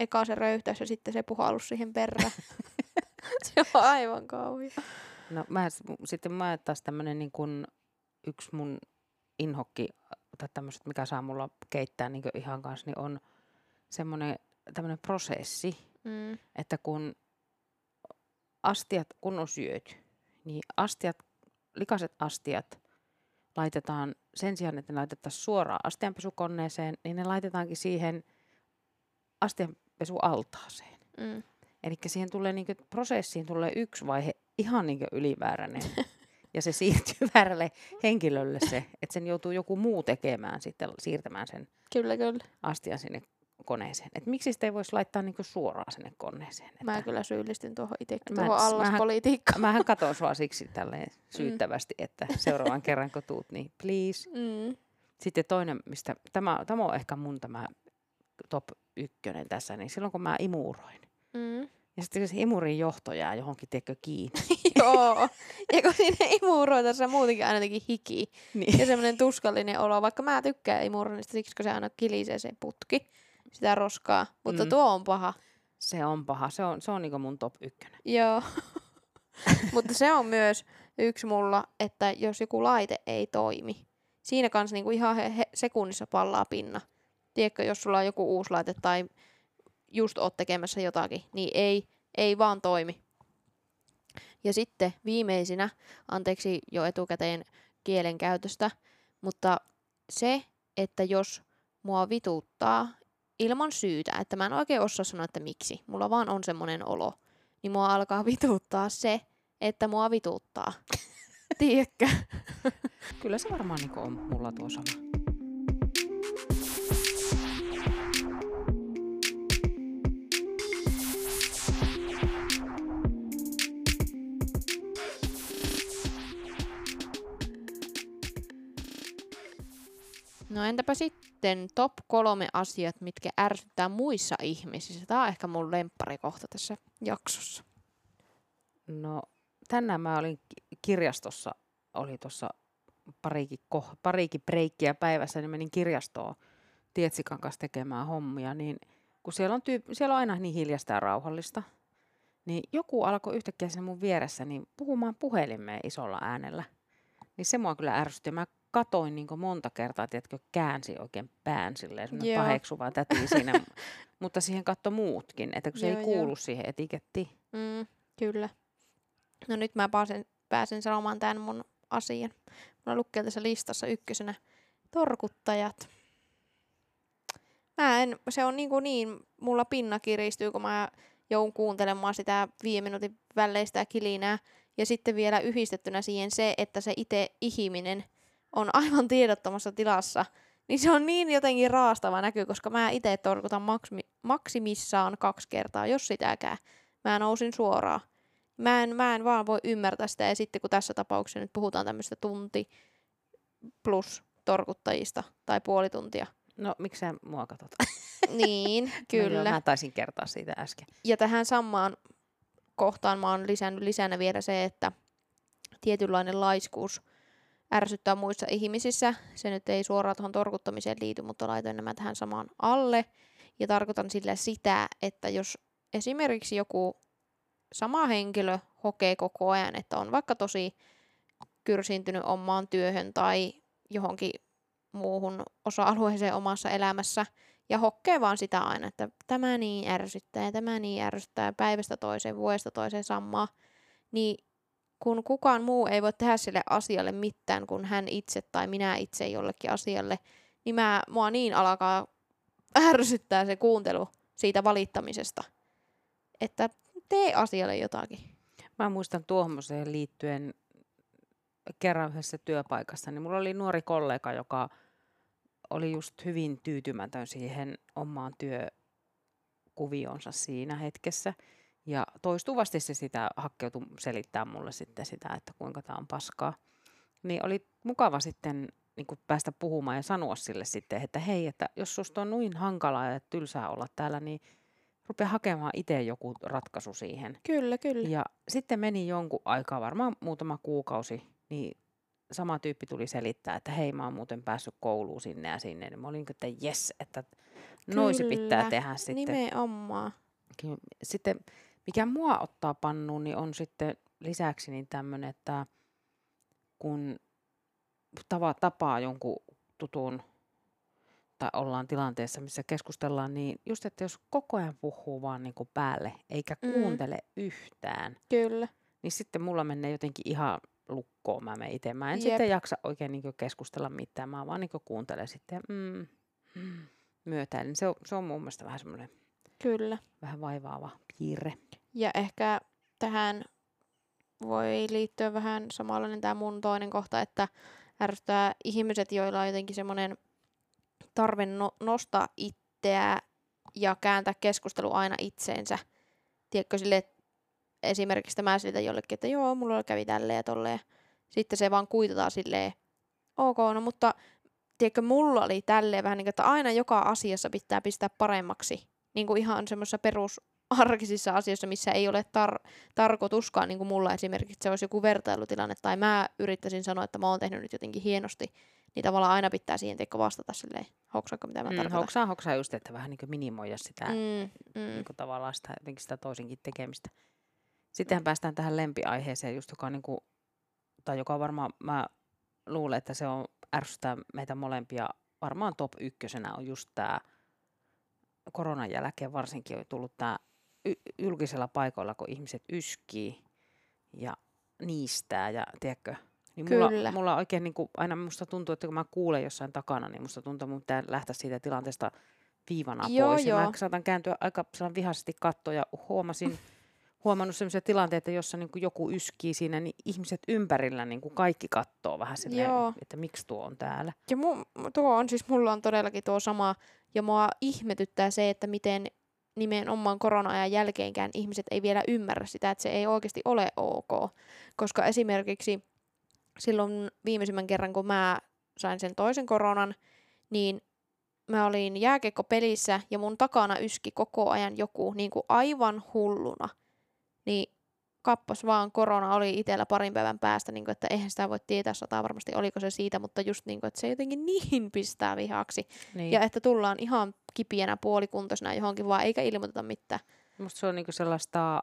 eka se röyhtäys ja sitten se puhallus siihen perään. Se on aivan kauhea. No mä taas tämmöinen niin kuin yksi mun inhokki, tai tämmöiset, mikä saa mulla keittää niin ihan kanssa, niin on semmoinen tämmöinen prosessi, että kun astiat, kun on syöty, niin likaiset astiat laitetaan sen sijaan, että ne laitettaisiin suoraan astianpesukoneeseen, niin ne laitetaankin siihen astianpesualtaaseen. Eli siihen tulee niinku, prosessiin tulee yksi vaihe ihan niinku ylivääräinen. Ja se siirtyy väärälle henkilölle se, että sen joutuu joku muu tekemään sitten, siirtämään sen astian sinne koneeseen. Et miksi sitä ei voisi laittaa niinku suoraan sinne koneeseen? Että mä kyllä syyllistyn tuohon itsekin, tuohon allaspolitiikkaan. Mähän katon sua siksi tälleen syyttävästi, että seuraavan kerran kun tuut, niin please. Sitten toinen, mistä tämä on ehkä mun tämä top 1 tässä, niin silloin kun mä imuroin. Ja sitten se imurin johto jää johonkin, tiedätkö, kiinni. Joo, ja kun siinä imuroitassa muutenkin aina teki hiki. Niin. Ja semmoinen tuskallinen olo, vaikka mä tykkään imuroinnista siksi, kun se aina kilisee se putki, sitä roskaa. Mutta tuo on paha. Se on paha, se on niin kuin mun top 1. Joo, mutta se on myös yksi mulla, että jos joku laite ei toimi, siinä kanssa niin kuin ihan sekunnissa pallaa pinna. Tiedätkö, jos sulla on joku uusi laite tai just oot tekemässä jotakin, niin ei vaan toimi. Ja sitten viimeisinä, anteeksi jo etukäteen kielen käytöstä, mutta se, että jos mua vituttaa ilman syytä, että mä en oikein osaa sanoa, että miksi, mulla vaan on semmoinen olo, niin mua alkaa vituttaa se, että mua vituttaa. Tiedätkö? Kyllä se varmaan niin on mulla tuo sama. No entäpä sitten top 3 asiat, mitkä ärsyttää muissa ihmisissä? Tämä on ehkä mun lempparikohta tässä jaksossa. No tänään mä olin kirjastossa, oli tuossa parikin breikkiä päivässä, niin menin kirjastoon Tietsikan kanssa tekemään hommia, niin kun siellä on, siellä on aina niin hiljasta ja rauhallista, niin joku alkoi yhtäkkiä siinä mun vieressä niin puhumaan puhelimeen isolla äänellä. Niin se mua kyllä ärsytti. Mä katoin niin kuin monta kertaa, tiedätkö, käänsi oikein pään silleen, semmoinen paheksuva täti siinä. Mutta siihen katto muutkin, että kun se ei kuulu siihen etikettiin. Mm, kyllä. No nyt mä pääsen sanomaan tämän mun asian. Mulla lukee tässä listassa ykkösenä torkuttajat. Se on niin, mulla pinna kiristyy, kun mä joudun kuuntelemaan sitä 5 minuutin väleistä kilinää. Ja sitten vielä yhdistettynä siihen se, että se itse ihminen on aivan tiedottomassa tilassa. Niin se on niin jotenkin raastava näky, koska mä itse torkutan maksimissaan 2 kertaa, jos sitäkään. Mä nousin suoraan. Mä en vaan voi ymmärtää sitä. Ja sitten kun tässä tapauksessa nyt puhutaan tämmöistä tunti plus torkuttajista tai puoli tuntia. No, miksi sä mua katot? Niin, kyllä. Mä taisin kertoa siitä äsken. Ja tähän samaan kohtaan mä oon lisännyt lisänä vielä se, että tietynlainen laiskuus ärsyttää muissa ihmisissä. Se nyt ei suoraan tuohon torkuttamiseen liity, mutta laitoin nämä tähän samaan alle. Ja tarkoitan sillä sitä, että jos esimerkiksi joku sama henkilö hokee koko ajan, että on vaikka tosi kyrsiintynyt omaan työhön tai johonkin muuhun osa-alueeseen omassa elämässä ja hokkee vaan sitä aina, että tämä niin ärsyttää ja tämä niin ärsyttää päivästä toiseen, vuodesta toiseen samaa, niin kun kukaan muu ei voi tehdä sille asialle mitään, kun hän itse tai minä itse jollekin asialle, niin mua niin alkaa ärsyttää se kuuntelu siitä valittamisesta, että tee asialle jotakin. Mä muistan tuohon liittyen kerran yhdessä työpaikassa, niin mulla oli nuori kollega, joka oli just hyvin tyytymätön siihen omaan työkuvionsa siinä hetkessä. Ja toistuvasti se sitä hakkeutui selittää mulle sitten sitä, että kuinka tää on paskaa. Niin oli mukava sitten niin kun päästä puhumaan ja sanoa sille sitten, että hei, että jos susta on noin hankalaa ja tylsää olla täällä, niin rupea hakemaan itse joku ratkaisu siihen. Kyllä, kyllä. Ja sitten meni jonkun aikaa, varmaan muutama kuukausi, niin sama tyyppi tuli selittää, että hei, mä oon muuten päässyt kouluun sinne ja sinne. Mä olin, että jes, että noin se pitää tehdä sitten. Nimenomaan. Sitten mikä mua ottaa pannuun, niin on sitten lisäksi niin tämmöinen, että kun tapaa jonkun tutun tai ollaan tilanteessa, missä keskustellaan, niin just, että jos koko ajan puhuu vaan niin kuin päälle, eikä kuuntele yhtään. Kyllä. Niin sitten mulla menee jotenkin ihan lukkoon, mä menen itse. Mä en sitten jaksa oikein niin kuin keskustella mitään, mä vaan niin kuin kuuntelen sitten myötäilen. Se on mun mielestä vähän semmoinen vähän vaivaava piirre. Ja ehkä tähän voi liittyä vähän samanlainen tämä mun toinen kohta, että ärsyttää ihmiset, joilla on jotenkin semmoinen tarve nostaa itseä ja kääntää keskustelu aina itseensä. Tiedätkö sille, esimerkiksi mä siltä jollekin, että joo, mulla kävi tälleen ja tolleen. Sitten se vaan kuitataan silleen, ok, no mutta tiedätkö, mulla oli tälleen vähän niin kuin, että aina joka asiassa pitää pistää paremmaksi. Niin kuin ihan semmoisissa perusarkisissa asioissa, missä ei ole tarkoituskaan, niin kuin mulla esimerkiksi se olisi joku vertailutilanne, tai mä yrittäisin sanoa, että mä oon tehnyt nyt jotenkin hienosti. Niin tavallaan aina pitää siihen vastata silleen, hoksaako mitä mä tarkoitan. Hoksaa just, että vähän niin kuin minimoida sitä, niin kuin tavallaan sitä, jotenkin sitä toisinkin tekemistä. Sittenhän päästään tähän lempiaiheeseen, just joka on niin kuin, tai joka varmaan, mä luulen, että se on ärsyttää meitä molempia. Varmaan top 1 on just tämä koronan jälkeen varsinkin on tullut tämä julkisella paikoilla, kun ihmiset yskii ja niistää ja tiedätkö, niin mulla oikein niin kuin, aina musta tuntuu, että kun mä kuulen jossain takana, niin musta tuntuu, että mun pitää lähteä siitä tilanteesta viivana pois. Ja mä saatan kääntyä aika vihaisesti kattoon ja huomannut sellaisia tilanteita, jossa niin kuin joku yskii siinä, niin ihmiset ympärillä niin kuin kaikki kattoo vähän silleen, että miksi tuo on täällä. Ja tuo on siis, mulla on todellakin tuo sama. Ja mua ihmetyttää se, että miten nimenomaan korona-ajan jälkeenkään ihmiset ei vielä ymmärrä sitä, että se ei oikeasti ole ok. Koska esimerkiksi silloin viimeisimmän kerran, kun mä sain sen toisen koronan, niin mä olin jääkiekkopelissä ja mun takana yski koko ajan joku niin kuin aivan hulluna. Niin kappas vaan, korona oli itsellä parin päivän päästä, niin kuin, että eihän sitä voi tietää sataa varmasti, oliko se siitä, mutta just niin kuin, että se jotenkin niin pistää vihaksi. Niin. Ja että tullaan ihan kipienä puolikuntoisena johonkin vaan, eikä ilmoiteta mitään. Musta se on niin kuin sellaista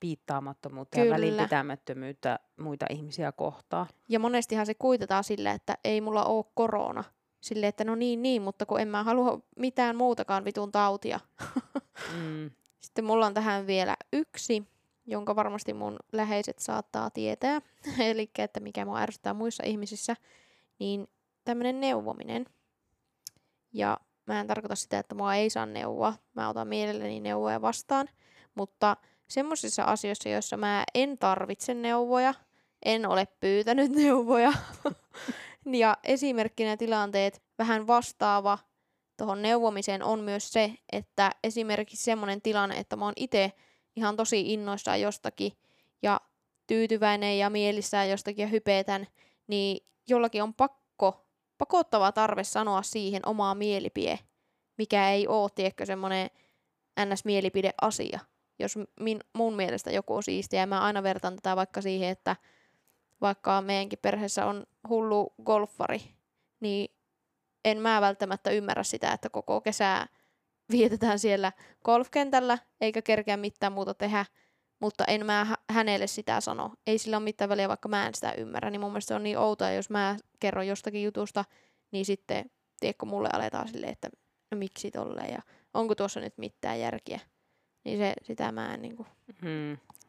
piittaamattomuutta ja välinpitämättömyyttä muita ihmisiä kohtaan. Ja monestihan se kuitataan sille, että ei mulla ole korona. Silleen, että no niin, mutta kun en mä halua mitään muutakaan vitun tautia. Mm. Sitten mulla on tähän vielä yksi, jonka varmasti mun läheiset saattaa tietää. Eli että mikä mua ärsyttää muissa ihmisissä. Niin tämmönen neuvominen. Ja mä en tarkoita sitä, että mua ei saa neuvoa. Mä otan mielelläni neuvoja vastaan. Mutta semmoisissa asioissa, joissa mä en tarvitse neuvoja, en ole pyytänyt neuvoja. Ja esimerkkinä tilanteet vähän vastaava tuohon neuvomiseen on myös se, että esimerkiksi semmoinen tilanne, että mä oon itse ihan tosi innoissaan jostakin ja tyytyväinen ja mielissään jostakin ja hypetän, niin jollakin on pakottava tarve sanoa siihen omaa mielipide, mikä ei ole, tiedätkö, semmoinen NS-mielipideasia. Jos mun mielestä joku on siistiä, ja mä aina vertaan tätä vaikka siihen, että vaikka meidänkin perheessä on hullu golfari, niin en mä välttämättä ymmärrä sitä, että koko kesää vietetään siellä golfkentällä, eikä kerkeä mitään muuta tehdä, mutta en mä hänelle sitä sano. Ei sillä ole mitään väliä, vaikka mä en sitä ymmärrä, niin mun mielestä se on niin outoa, jos mä kerron jostakin jutusta, niin sitten, tiedätkö, mulle aletaan silleen, että no, miksi tolleen, ja onko tuossa nyt mitään järkiä. Niin sitä mä en niinku...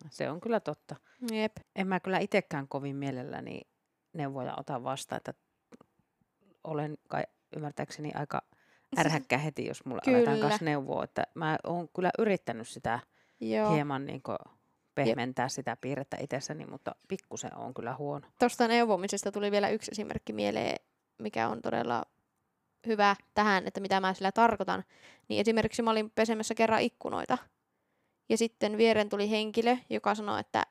Se on kyllä totta. Jep. En mä kyllä itsekään kovin mielelläni neuvoja ota vastaan, että olen kai ymmärtääkseni aika ärhäkkä heti, jos mulla aletaan kanssa neuvoa. Että mä oon kyllä yrittänyt sitä hieman niinku pehmentää sitä piirrettä itsessäni, mutta pikkusen on kyllä huono. Tuosta neuvomisesta tuli vielä yksi esimerkki mieleen, mikä on todella hyvä tähän, että mitä mä sillä tarkoitan. Niin esimerkiksi mä olin pesemässä kerran ikkunoita. Ja sitten viereen tuli henkilö, joka sanoi, että,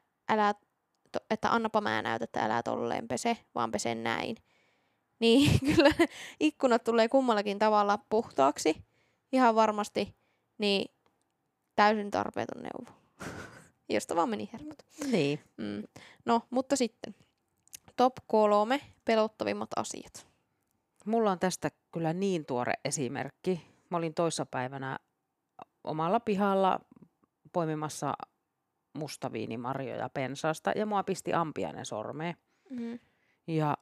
että annapa mä näytä, että älä tolleen pese, vaan pese näin. Niin kyllä ikkunat tulee kummallakin tavalla puhtaaksi, ihan varmasti, niin täysin tarpeeton neuvo, josta vaan meni hermot. Niin. Mm. No, mutta sitten top 3 pelottavimmat asiat. Mulla on tästä kyllä niin tuore esimerkki. Mä olin toissapäivänä omalla pihalla poimimassa mustaviinimarjoja pensaasta ja mua pisti ampiainen sormeen. Mm. Ja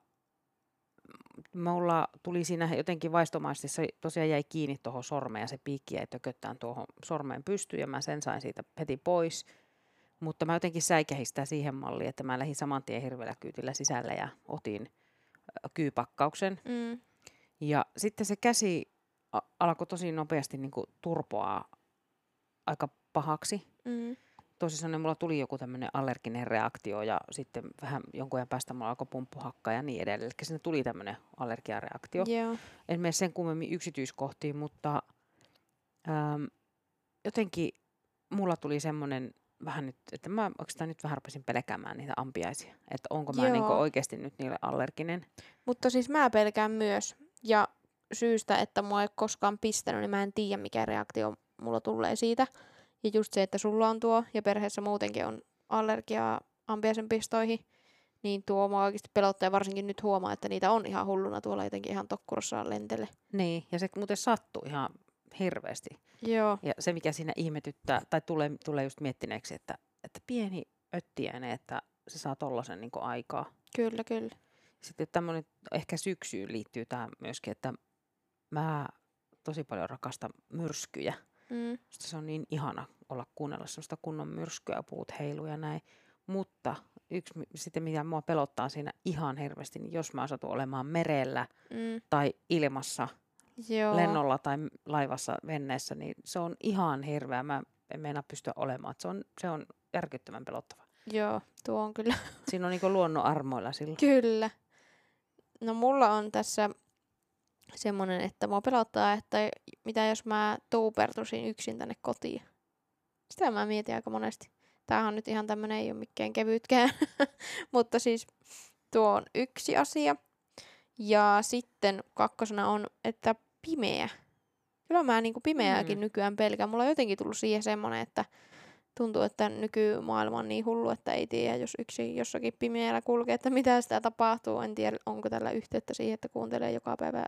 mulla tuli siinä jotenkin vaistomaisesti, se tosiaan jäi kiinni tuohon sormeen ja se piikki jäi tököttään tuohon sormeen pystyyn ja mä sen sain siitä heti pois. Mutta mä jotenkin säikähin sitä siihen malliin, että mä lähdin saman tien hirveällä kyytillä sisälle ja otin kyypakkauksen. Mm. Ja sitten se käsi alkoi tosi nopeasti niin kuin turpoaa aika pahaksi. Mm. Tosissaan mulla tuli joku tämmöinen allerginen reaktio ja sitten vähän jonkun ajan päästä mulla alkoi pumppuhakkaa ja niin edelleen. Eli siinä tuli tämmöinen allergiareaktio. Yeah. En mene sen kummemmin yksityiskohtiin, mutta jotenkin mulla tuli semmoinen vähän nyt, että mä oikeastaan nyt vähän rupesin pelkäämään niitä ampiaisia. Että onko mä niinku oikeasti nyt niille allerginen. Mutta siis mä pelkään myös. Ja syystä, että mua ei koskaan pistänyt, niin mä en tiedä mikä reaktio mulla tulee siitä. Ja just se, että sulla on tuo, ja perheessä muutenkin on allergiaa ampiaisen pistoihin, niin tuo mua oikeasti pelottaa, ja varsinkin nyt huomaa, että niitä on ihan hulluna tuolla jotenkin ihan tokkurossaan lentelle. Niin, ja se muuten sattuu ihan hirveästi. Joo. Ja se, mikä siinä ihmetyttää, tai tulee just miettineeksi, että pieni öttiäinen, että se saa tollasen niin kuin aikaa. Kyllä, kyllä. Sitten tämmöinen ehkä syksyyn liittyy tähän myöskin, että mä tosi paljon rakastan myrskyjä. Mm. Se on niin ihana olla kuunnella semmoista kunnon myrskyä, puut heiluu ja näin. Mutta yksi sitten, mitä mua pelottaa siinä ihan hirveästi, niin jos mä satun olemaan merellä tai ilmassa, lennolla tai laivassa, veneessä, niin se on ihan hirveä. Mä en meinaa pystyä olemaan. Se on järkyttävän pelottava. Joo, tuo on kyllä. Siinä on niinku luonnon armoilla silloin. Kyllä. No mulla on tässä semmoinen, että mua pelottaa, että mitä jos mä tuupertuisin yksin tänne kotiin. Sitä mä mietin aika monesti. Tämähän nyt ihan tämmöinen, ei ole mikään kevyytkään. Mutta siis tuo on yksi asia. Ja sitten kakkosena on, että pimeä. Kyllä mä niinku pimeääkin nykyään pelkään. Mulla on jotenkin tullut siihen semmoinen, että tuntuu, että nykymaailma on niin hullu, että ei tiedä, jos yksi jossakin pimeällä kulkee, että mitä sitä tapahtuu. En tiedä, onko tällä yhteyttä siihen, että kuuntelee joka päivä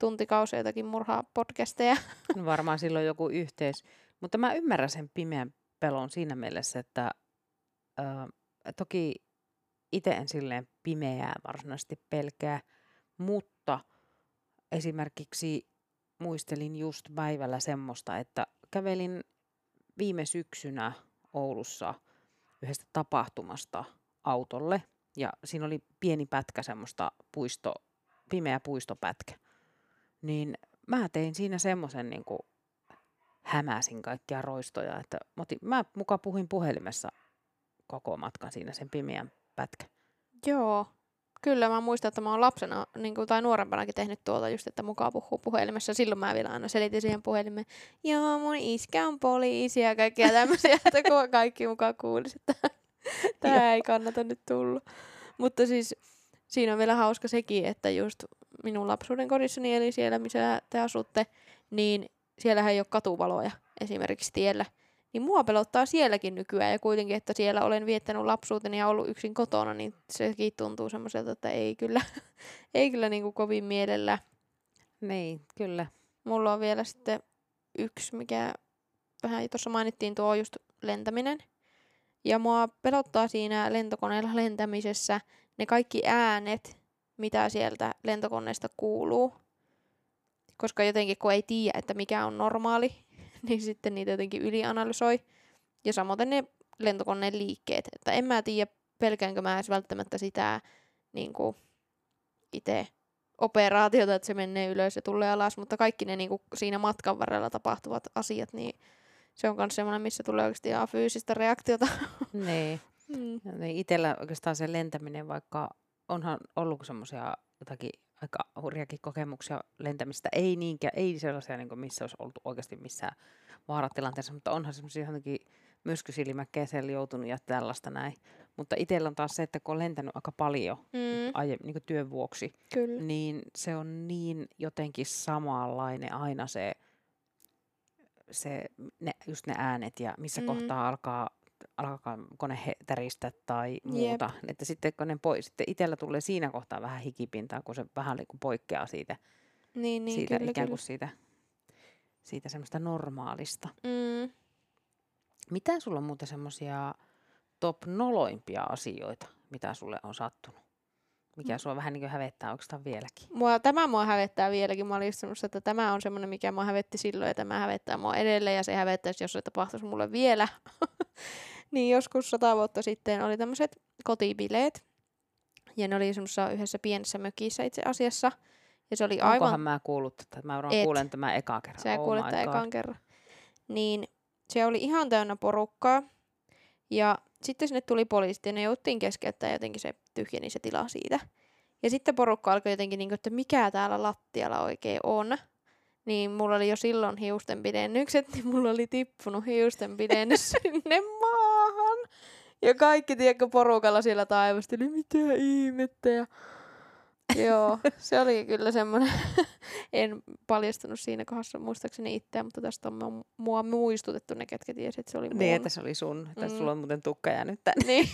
tuntikausia jotakin murha-podcasteja. No varmaan silloin joku yhteys. Mutta mä ymmärrän sen pimeän pelon siinä mielessä, että toki itse en silleen pimeää varsinaisesti pelkää, mutta esimerkiksi muistelin just päivällä semmoista, että kävelin viime syksynä Oulussa yhdestä tapahtumasta autolle ja siinä oli pieni pätkä semmoista pimeä puistopätkä. Niin mä tein siinä semmoisen niinku hämäsin kaikkia roistoja, että mä muka puhuin puhelimessa koko matkan siinä sen pimeän pätkän. Joo. Kyllä, mä muistan, että mä oon lapsena tai nuorempanakin tehnyt tuolta just, että mukaan puhuu puhelimessa. Silloin mä vielä aina selitin siihen puhelimeen, joo, mun iskä on poliisi ja kaikkea tämmöisiä, että kaikki mukaan kuulisi, että tämä ei kannata nyt tulla. Mutta siis siinä on vielä hauska sekin, että just minun lapsuuden kodissani, eli siellä missä te asutte, niin siellähän ei ole katuvaloja esimerkiksi tiellä. Niin mua pelottaa sielläkin nykyään ja kuitenkin, että siellä olen viettänyt lapsuuteni ja ollut yksin kotona, niin sekin tuntuu semmoiselta, että ei kyllä niin kuin kovin mielellä. Niin, kyllä. Mulla on vielä sitten yksi, mikä vähän tuossa mainittiin, tuo just lentäminen. Ja mua pelottaa siinä lentokoneella lentämisessä ne kaikki äänet, mitä sieltä lentokoneesta kuuluu. Koska jotenkin kun ei tiedä, että mikä on normaali, niin sitten niitä jotenkin ylianalysoi. Ja samoin ne lentokoneen liikkeet. Että en mä tiedä, pelkäänkö mä edes välttämättä sitä niinku itse operaatiota, että se menee ylös ja tulee alas. Mutta kaikki ne niinku siinä matkan varrella tapahtuvat asiat, niin se on myös semmoinen, missä tulee oikeasti ihan fyysistä reaktiota. Niin. Itsellä oikeastaan se lentäminen, vaikka onhan ollut semmoisia jotakin aika hurjakin kokemuksia lentämistä. Ei niinkään, ei sellaisia, niin missä olisi ollut oikeasti missään vaaratilanteessa, mutta onhan semmoisia johonkin myrskysilmäkkejä siellä joutunut ja tällaista näin. Mutta itsellä on taas se, että kun on lentänyt aika paljon niin työn vuoksi, kyllä, niin se on niin jotenkin samanlainen aina just ne äänet ja missä kohtaa alkaa kone täristä tai muuta. Jep. Että sitten itsellä tulee siinä kohtaa vähän hikipintaa, kun se vähän poikkeaa siitä, niin, siitä kyllä, ikään kuin siitä semmoista normaalista. Mm. Mitä sulla on muuten semmoisia top-noloimpia asioita, mitä sulle on sattunut? Mikä sua vähän niin kuin hävettää oikeastaan vieläkin? Tämä mua hävettää vieläkin. Mä olin just semmoista, että tämä on semmoinen, mikä mua hävetti silloin ja tämä hävettää mua edelleen ja se hävettäisi, jos se tapahtuisi mulle vielä. Niin joskus 100 vuotta sitten oli tämmöiset kotibileet ja ne oli semmoisessa yhdessä pienessä mökissä itse asiassa. Ja se oli aivan... Onkohan mä kuullut tätä? Mä kuulen tämän ekaan kerran. Sä kuulet tämän ekaan kerran. Niin se oli ihan täynnä porukkaa ja sitten sinne tuli poliisit ja ne jouttiin keskeyttää jotenkin se tyhjeni se tila siitä. Ja sitten porukka alkoi jotenkin, että mikä täällä lattialla oikein on. Niin mulla oli jo silloin hiustenpidennykset, niin mulla oli tippunut hiustenpidennys sinne maahan. Ja kaikki, tiedätkö, porukalla siellä taivasteli, mitä ihmettä. Ja... Joo, se oli kyllä semmoinen, en paljastanut siinä kohdassa muistaakseni itseään, mutta tästä on mua muistutettu ne, ketkä tiesi, että se oli mun. Niin, että se oli sun, että sulla on muuten tukka jäänyt tänne. Niin.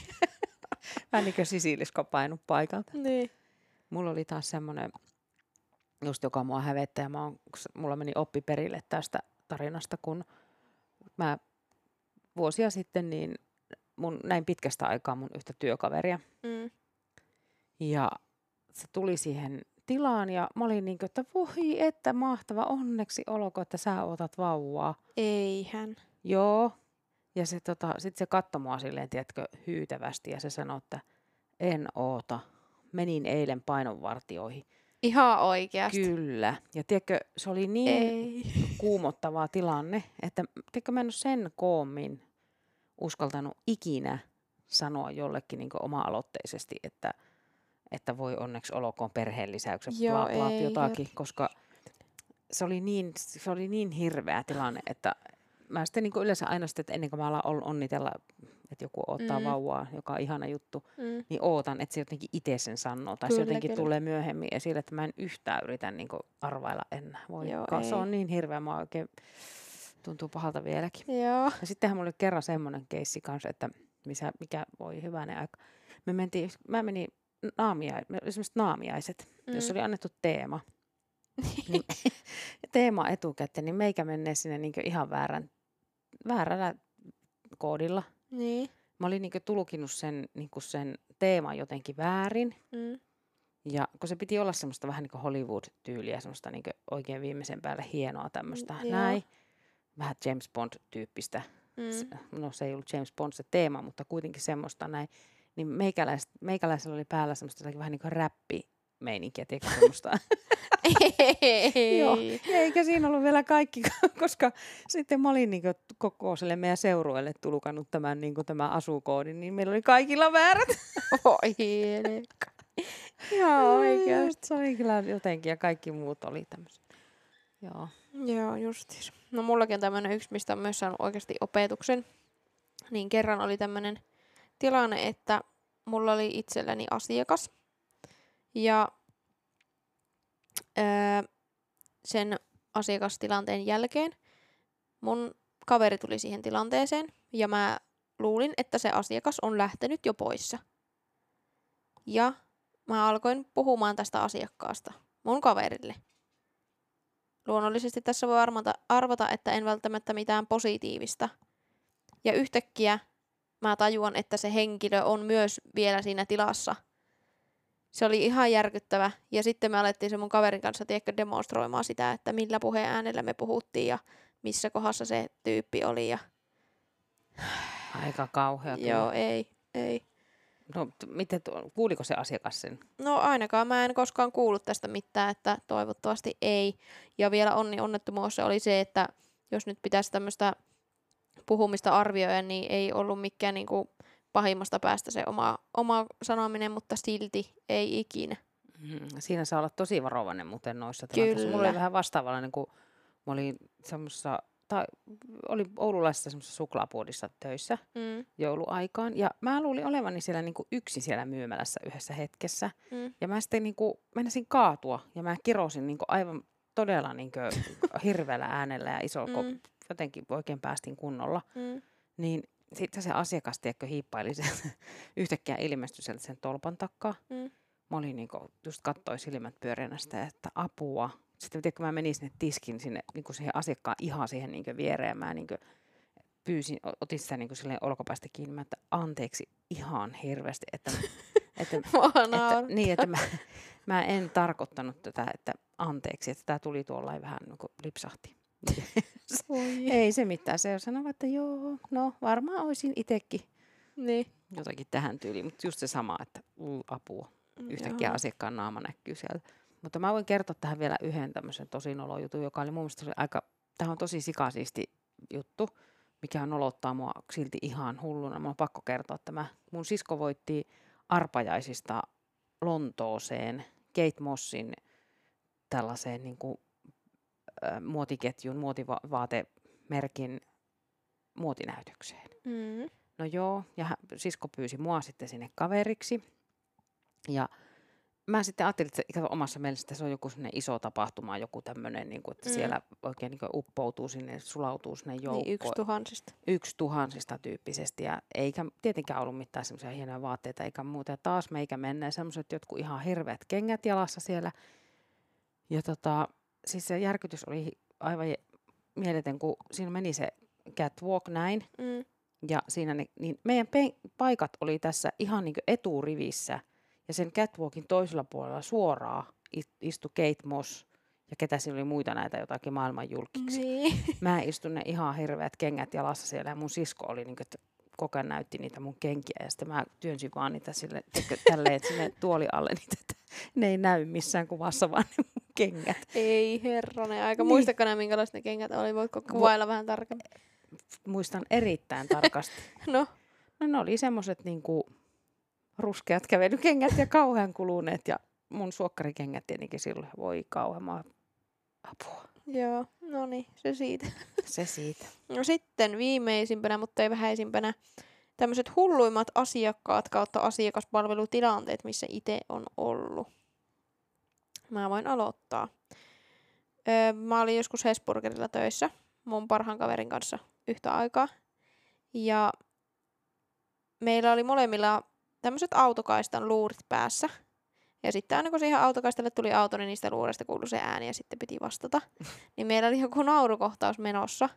Vähän niin kuin sisilisko painut paikalta. Niin. Mulla oli taas semmoinen, just joka mua hävettää, mulla meni oppi perille tästä tarinasta, kun mä vuosia sitten niin näin pitkästä aikaa mun yhtä työkaveria. Mm. Ja se tuli siihen tilaan ja mä olin niin kuin, että voi, että mahtava, onneksi olkoon, että sä otat vauvaa. Eihän. Joo. Ja se, sit se katsoi mua silleen, tiedätkö, hyytävästi ja se sanoi, että en oota. Menin eilen painonvartioihin. Ihan oikeasti. Kyllä. Ja tiedätkö, se oli niin kuumottava tilanne, että tiedätkö, mä en ole sen koommin uskaltanut ikinä sanoa jollekin niin kuin oma-aloitteisesti, että voi onneksi olkoon perheen lisäyksen jotakin, koska se oli niin hirveä tilanne, että mä sitten niin kuin yleensä aina sitten, että ennen kuin mä alan onnitella, että joku ottaa vauvaa, joka on ihana juttu, niin ootan, että se jotenkin itse sen sanoo. Tai se jotenkin tulee myöhemmin esille, että mä en yhtään yritä niinku arvailla enää. Se on niin hirveä, mä oikein tuntuu pahalta vieläkin. Joo. Ja sittenhän mulla oli kerran semmoinen keissi kanssa, että mikä voi hyvänen aika. Mä menin esimerkiksi naamiaiset, jos oli annettu teema. Niin, teema etukäteen, niin meikä menee sinne niinku ihan väärällä koodilla. Niin. Mä olin niinku tulkinnut sen teeman jotenkin väärin. Ja kun se piti olla semmoista vähän niinku Hollywood-tyyliä, semmoista niinku oikein viimeisen päälle hienoa tämmöistä näin. Vähän James Bond-tyyppistä. No se ei ollut James Bond se teema, mutta kuitenkin semmoista näin. Niin meikäläisellä oli päällä semmoista vähän niinku räppimeininkiä, tiedätkö semmoista... Joo, eikä siinä ollut vielä kaikki, koska sitten mä olin niin koko sille meidän seurueelle tulukannut tämän, niin tämän asukoodin, niin meillä oli kaikilla väärät. Voi hienekka. Ihan oikeasti. Se oli kyllä jotenkin, ja kaikki muut oli tämmöiset. Joo. Joo, justiis. No mullakin on tämmöinen yksi, mistä on myös saanut oikeasti opetuksen. Niin kerran oli tämmöinen tilanne, että mulla oli itselläni asiakas. Ja... sen asiakastilanteen jälkeen mun kaveri tuli siihen tilanteeseen ja mä luulin, että se asiakas on lähtenyt jo poissa. Ja mä alkoin puhumaan tästä asiakkaasta mun kaverille. Luonnollisesti tässä voi arvata, että en välttämättä mitään positiivista. Ja yhtäkkiä mä tajuan, että se henkilö on myös vielä siinä tilassa. Se oli ihan järkyttävä. Ja sitten me alettiin se mun kaverin kanssa demonstroimaan sitä, että millä puheäänellä me puhuttiin ja missä kohdassa se tyyppi oli. Ja... Aika kauhea. Joo, ei. No, miten kuuliko se asiakas sen? No ainakaan mä en koskaan kuullut tästä mitään, että toivottavasti ei. Ja vielä onnettomuus oli se, että jos nyt pitäisi tämmöistä puhumista arvioida, niin ei ollut mikään niinku... pahimmasta päästä se oma sanominen, mutta silti ei ikinä. Siinä saa olla tosi varovainen muuten noissa tilanteissa. Mulla oli vähän vastaavallainen, kun mä olin oululaisessa semmoisessa suklaapuodissa töissä jouluaikaan. Ja mä luulin olevani siellä niinku yksin siellä myymälässä yhdessä hetkessä. Ja mä sitten niinku menisin kaatua ja mä kirosin niinku aivan todella niinku hirveällä äänellä ja isolko jotenkin oikein päästin kunnolla. Niin... Sitten se asiakas, tiedätkö, hiippaili sen yhtäkkiä ilmestyi sieltä sen tolpan takkaa. Mä olin niinku, just kattoi silmät pyöreänä sitä, että apua. Sitten tiedätkö, mä menin sinne tiskin, sinne, niinku siihen asiakkaan ihan siihen niinku viereen. Mä niinku pyysin, otin sitä niinku silleen olkapäästä kiinni, että anteeksi ihan hirveästi. Mä en tarkoittanut tätä, että anteeksi, että tää tuli tuollain vähän niinku lipsahti. Ei se mitään. Se sanoi, että joo, no varmaan olisin itsekin niin. Jotakin tähän tyyliin, mutta just se sama, että apua. Yhtäkkiä asiakkaan naama näkyy sieltä. Mutta mä voin kertoa tähän vielä yhden tämmöisen tosi nolojutun, joka oli mun mielestä aika, tämä on tosi sikasiisti juttu, mikä nolottaa mua silti ihan hulluna. Mä on pakko kertoa, että mun sisko voitti arpajaisista Lontooseen Kate Mossin tällaiseen niinku muotiketjun, muotivaatemerkin muotinäytökseen. No joo, ja sisko pyysi mua sitten sinne kaveriksi. Ja mä sitten ajattelin, että omassa mielestä se on joku sellainen iso tapahtuma, joku tämmöinen, niin kuin, että siellä oikein niin kuin uppoutuu sinne, sulautuu sinne joukkoon. Niin 1,000. 1,000 tyyppisesti. Ja eikä tietenkään ollut mitään semmoisia hienoja vaatteita eikä muuta. Ja taas meikä mennään semmoiset jotkut ihan hirveät kengät jalassa siellä. Ja siis se järkytys oli aivan mieletön, kun siinä meni se catwalk näin. Ja siinä niin meidän paikat oli tässä ihan niin kuin eturivissä. Ja sen catwalkin toisella puolella suoraan istui Kate Moss. Ja ketä siinä oli muita näitä jotakin maailmanjulkiksi. Mä istun ne ihan hirveät kengät jalassa siellä. Ja mun sisko oli niin kuin, että koko ajan näytti niitä mun kenkiä. Ja sitten mä työnsin vaan niitä sille, tälleen sinne tuoli alle niitä. Ne ei näy missään kuvassa, vaan ne kengät. Ei herranen aika. Niin. Muistatko nämä, minkälaiset ne kengät oli? Voitko kuvailla vähän tarkemmin? Muistan erittäin tarkasti. No ne oli semmoiset niinku ruskeat kävelykengät ja kauhean kuluneet. Ja mun suokkarikengät tietenkin silloin. Voi kauhean apua. Joo, no niin, se siitä. No sitten viimeisimpänä, mutta ei vähäisimpänä. tämmöiset hulluimmat asiakkaat kautta asiakaspalvelutilanteet, missä itse on ollut. Mä voin aloittaa. Mä olin joskus Hesburgerilla töissä mun parhaan kaverin kanssa yhtä aikaa. Ja meillä oli molemmilla tämmöiset autokaistan luurit päässä. Ja sitten aina kun siihen autokaistalle tuli auto, niin niistä luureista kuului se ääni ja sitten piti vastata. Niin meillä oli joku naurukohtaus menossa.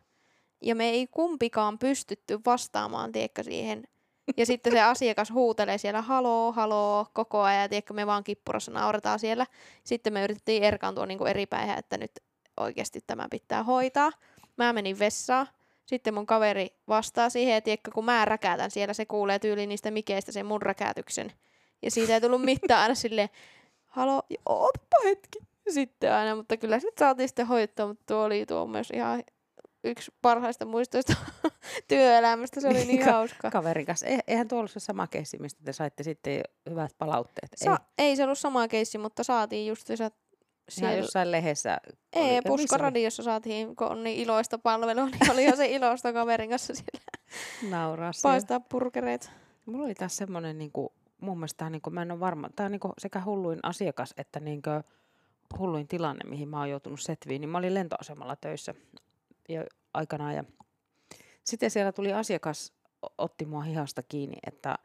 Ja me ei kumpikaan pystytty vastaamaan, tiedätkö, siihen. Ja sitten se asiakas huutelee siellä haloo, haloo, koko ajan. Ja tiedätkö, me vaan kippurassa nauretaan siellä. Sitten me yritettiin erkaantua niin kuin eri päihin, että nyt oikeasti tämä pitää hoitaa. Mä menin vessaan. Sitten mun kaveri vastaa siihen, ja tiedätkö, kun mä räkätän siellä, se kuulee tyyliin niistä mikeistä sen mun räkätyksen. Ja siitä ei tullut mitään, aina silleen, haloo, ootapa hetki. Sitten aina, mutta kyllä sit saatiin sitten hoitaa, mutta tuo oli tuo myös ihan yksi parhaista muistoista työelämästä, se oli niin hauska. Kaverin kanssa. Eihän tuo ollut se sama keissi, mistä te saitte sitten hyvät palautteet? Ei se ollut sama keissi, mutta saatiin just se. Ihan jossain lehdessä. Ei, Puskaradiossa saatiin, kun on niin iloista palvelua, niin oli jo se iloista kaverin kanssa siellä. Nauraa siellä. Paistaa burgereita. Mulla oli taas semmoinen, niinku, mun mielestä niinku, mä en ole varma, tää on niinku sekä hulluin asiakas että niinku hulluin tilanne, mihin mä oon joutunut setviin. Niin mä olin lentoasemalla töissä ja aikanaan. Ja sitten siellä tuli asiakas, otti mua hihasta kiinni, että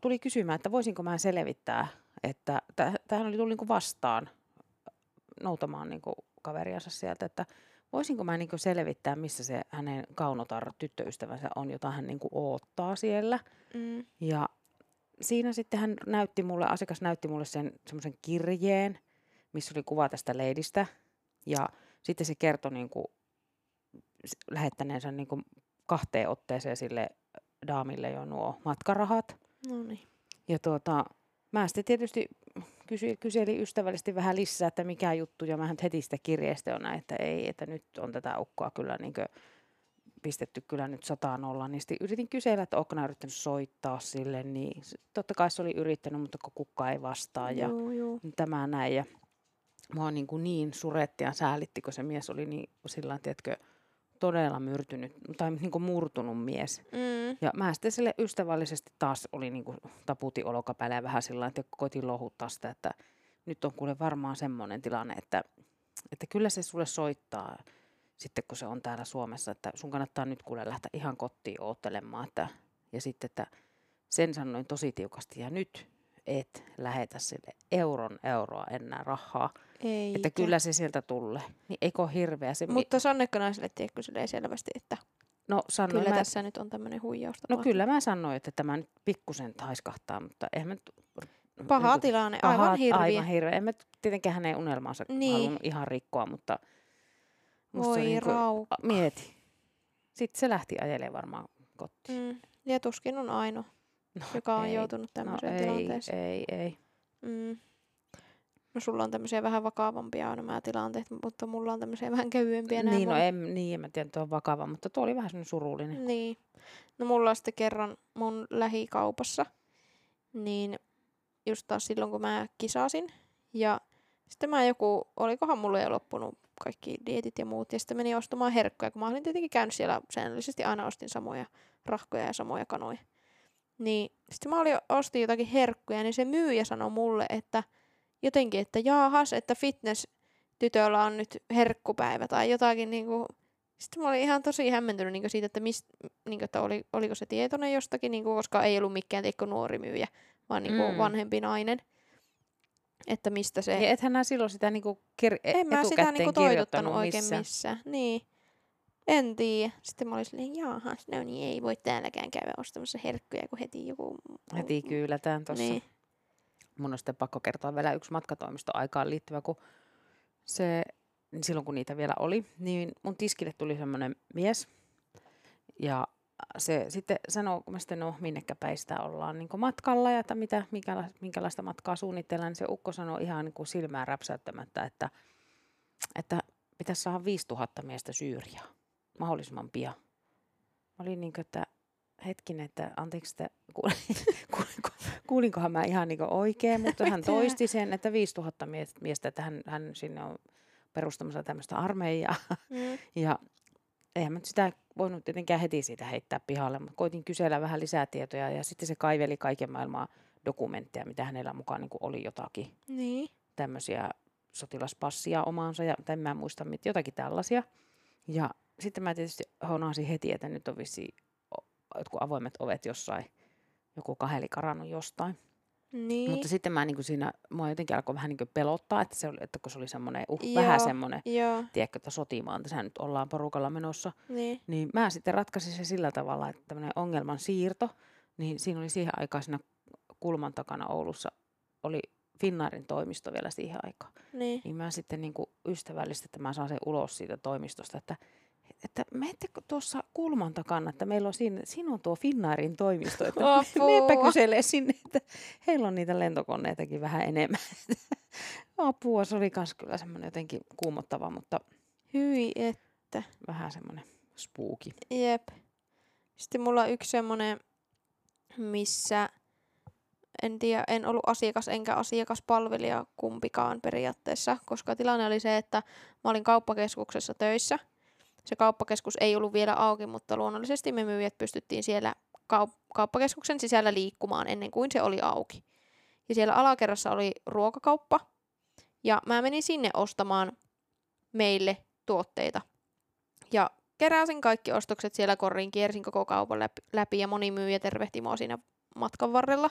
tuli kysymään, että voisinko mä selvittää. Että tähän oli tullut niinku vastaan noutamaan niinku kaveriansa sieltä, että voisinko mä niinku selvittää, missä se hänen kaunotar tyttöystävänsä on, jota hän niinku oottaa siellä. Mm. Ja siinä sitten hän näytti mulle, asiakas näytti mulle sen semmoisen kirjeen, missä oli kuva tästä leidistä. Ja sitten se kertoi niinku lähettäneensä niinku 2 otteeseen sille daamille jo nuo matkarahat. Noniin. Ja mä sitten tietysti kyselin ystävällisesti vähän lisää, että mikä juttu, ja mähän heti sitä kirjeestä on näin, että ei, että nyt on tätä ukkoa kyllä niinkö pistetty kyllä nyt 100-0, niin sitten yritin kysellä, että ootko nää yrittänyt soittaa sille, niin totta kai se oli yrittänyt, mutta kukaan ei vastaa, ja niin tämä näin, ja mua niin suretti ja säälitti, kun se mies oli niin sillain, tiedätkö, todella myrtynyt tai niinku murtunut mies. Mm. Ja mä sitten sille ystävällisesti taas oli niinku taputin olkapäälle ja vähän sillä tavalla, että koitin lohuttaa sitä, että nyt on kuule varmaan semmoinen tilanne, että kyllä se sulle soittaa sitten, kun se on täällä Suomessa, että sun kannattaa nyt kuule lähteä ihan kotiin oottelemaan. Ja sitten, että sen sanoin tosi tiukasti, ja nyt et lähetä sille euroa enää rahaa. Eikä. Että kyllä se sieltä tulee. Niin eikö ole hirveä se. Mutta sannoitko naiselle, tiedätkö silleen selvästi, että no, sanoin, kyllä tässä nyt on tämmöinen huijausta. No kyllä mä sanoin, että tämä nyt pikkusen haiskahtaa, mutta eihän mä nyt. Paha niin, tilanne, aivan hirveä. Aivan hirveä. En mä tietenkään hänen unelmaansa halunnut ihan rikkoa, mutta voi niin raukka. Mieti. Sitten se lähti ajelemaan varmaan kotiin. Mm. Ja tuskin on ainoa. No, joka on joutunut tämmöiseen tilanteeseen. Ei. Mm. No sulla on tämmöisiä vähän vakavampia nämä tilanteet, mutta mulla on tämmöisiä vähän kevyempiä. Niin, en mä tiedä, että on vakava, mutta tuo oli vähän semmoinen surullinen. Niin. No mulla on sitten kerran mun lähikaupassa, niin just taas silloin kun mä kisasin, ja sitten olikohan mulla jo loppunut kaikki dietit ja muut, ja sitten menin ostamaan herkkuja, kun mä olin tietenkin käynyt siellä säännöllisesti, aina ostin samoja rahkoja ja samoja kanoja. Niin, sitten mä ostin jotakin herkkuja, niin se myyjä sanoi mulle, että jotenkin, että jaahas, että fitness-tytöllä on nyt herkkupäivä tai jotakin. Niin kuin. Sitten mä olin ihan tosi hämmentynyt niin kuin siitä, että, että oliko se tietoinen jostakin, niin kuin, koska ei ollut mikään nuori myyjä, vaan niin kuin vanhempi nainen. Että mistä se. Ja ethän nää silloin sitä niin kuin etukäteen kirjoittanut missään. En mä sitä niin kuin toitottanut oikein missään. Niin. En tiedä. Sitten mä olin silleen, jaahas, no niin, ei voi täälläkään käydä ostamassa herkkyjä, kun heti joku. Heti kyylätään tossa. Niin. Mun on sitten pakko kertoa vielä yksi matkatoimistoaikaan liittyvä, kun silloin kun niitä vielä oli, niin mun tiskille tuli semmoinen mies. Ja se sitten sanoo, kun mä sitten minnekä päin sitä ollaan niin matkalla ja minkälaista matkaa suunnitellaan, niin se ukko sanoo ihan niin silmää räpsäyttämättä, että pitäisi saada 5000 miestä Syyriaan mahdollisimman pian. Mä olin niin kuin, että hetkinen, että anteeksi, että kuulinkohan mä ihan niin oikein, mutta hän toisti sen, että 5000 miestä, että hän sinne on perustamassa tämmöistä armeijaa. Mm. Ja eihän mä sitä voinut tietenkään heti siitä heittää pihalle, mutta koitin kysellä vähän lisää tietoja ja sitten se kaiveli kaiken maailmaa dokumentteja, mitä hänellä mukaan niin kuin oli jotakin. Niin. Tämmöisiä sotilaspassia omaansa ja en mä muista jotakin tällaisia. Ja sitten mä tietysti honasin heti, että nyt on vissiin jotkut avoimet ovet jossain, joku kaheli karannut jostain. Niin. Mutta sitten mä niinku siinä, mua jotenkin alkoi vähän niinku pelottaa, että, se oli, että kun se oli semmoinen, vähän semmoinen, tiedätkö, että sotimaan, tässä nyt ollaan porukalla menossa. Niin. Niin mä sitten ratkaisin se sillä tavalla, että tämmöinen ongelman siirto, niin siinä oli siihen aikaan siinä kulman takana Oulussa, oli Finnairin toimisto vielä siihen aikaan. Niin. Niin mä sitten niinku ystävällisesti, että mä saan sen ulos siitä toimistosta, että menettekö tuossa kulman takana, että meillä on siinä on tuo Finnairin toimisto, että meepä kyselee sinne, että heillä on niitä lentokoneitakin vähän enemmän. Apua, se oli kans kyllä semmoinen jotenkin kuumottava, mutta hyi että. Vähän semmoinen spooky. Jep. Sitten mulla on yksi semmoinen, missä en tiedä, en ollut asiakas enkä asiakaspalvelija kumpikaan periaatteessa, koska tilanne oli se, että mä olin kauppakeskuksessa töissä. Se kauppakeskus ei ollut vielä auki, mutta luonnollisesti me myyjät pystyttiin siellä kauppakeskuksen sisällä liikkumaan ennen kuin se oli auki. Ja siellä alakerrassa oli ruokakauppa ja mä menin sinne ostamaan meille tuotteita. Ja keräsin kaikki ostokset siellä koriin, kiersin koko kaupan läpi ja moni myyjä tervehti mua siinä matkan varrella.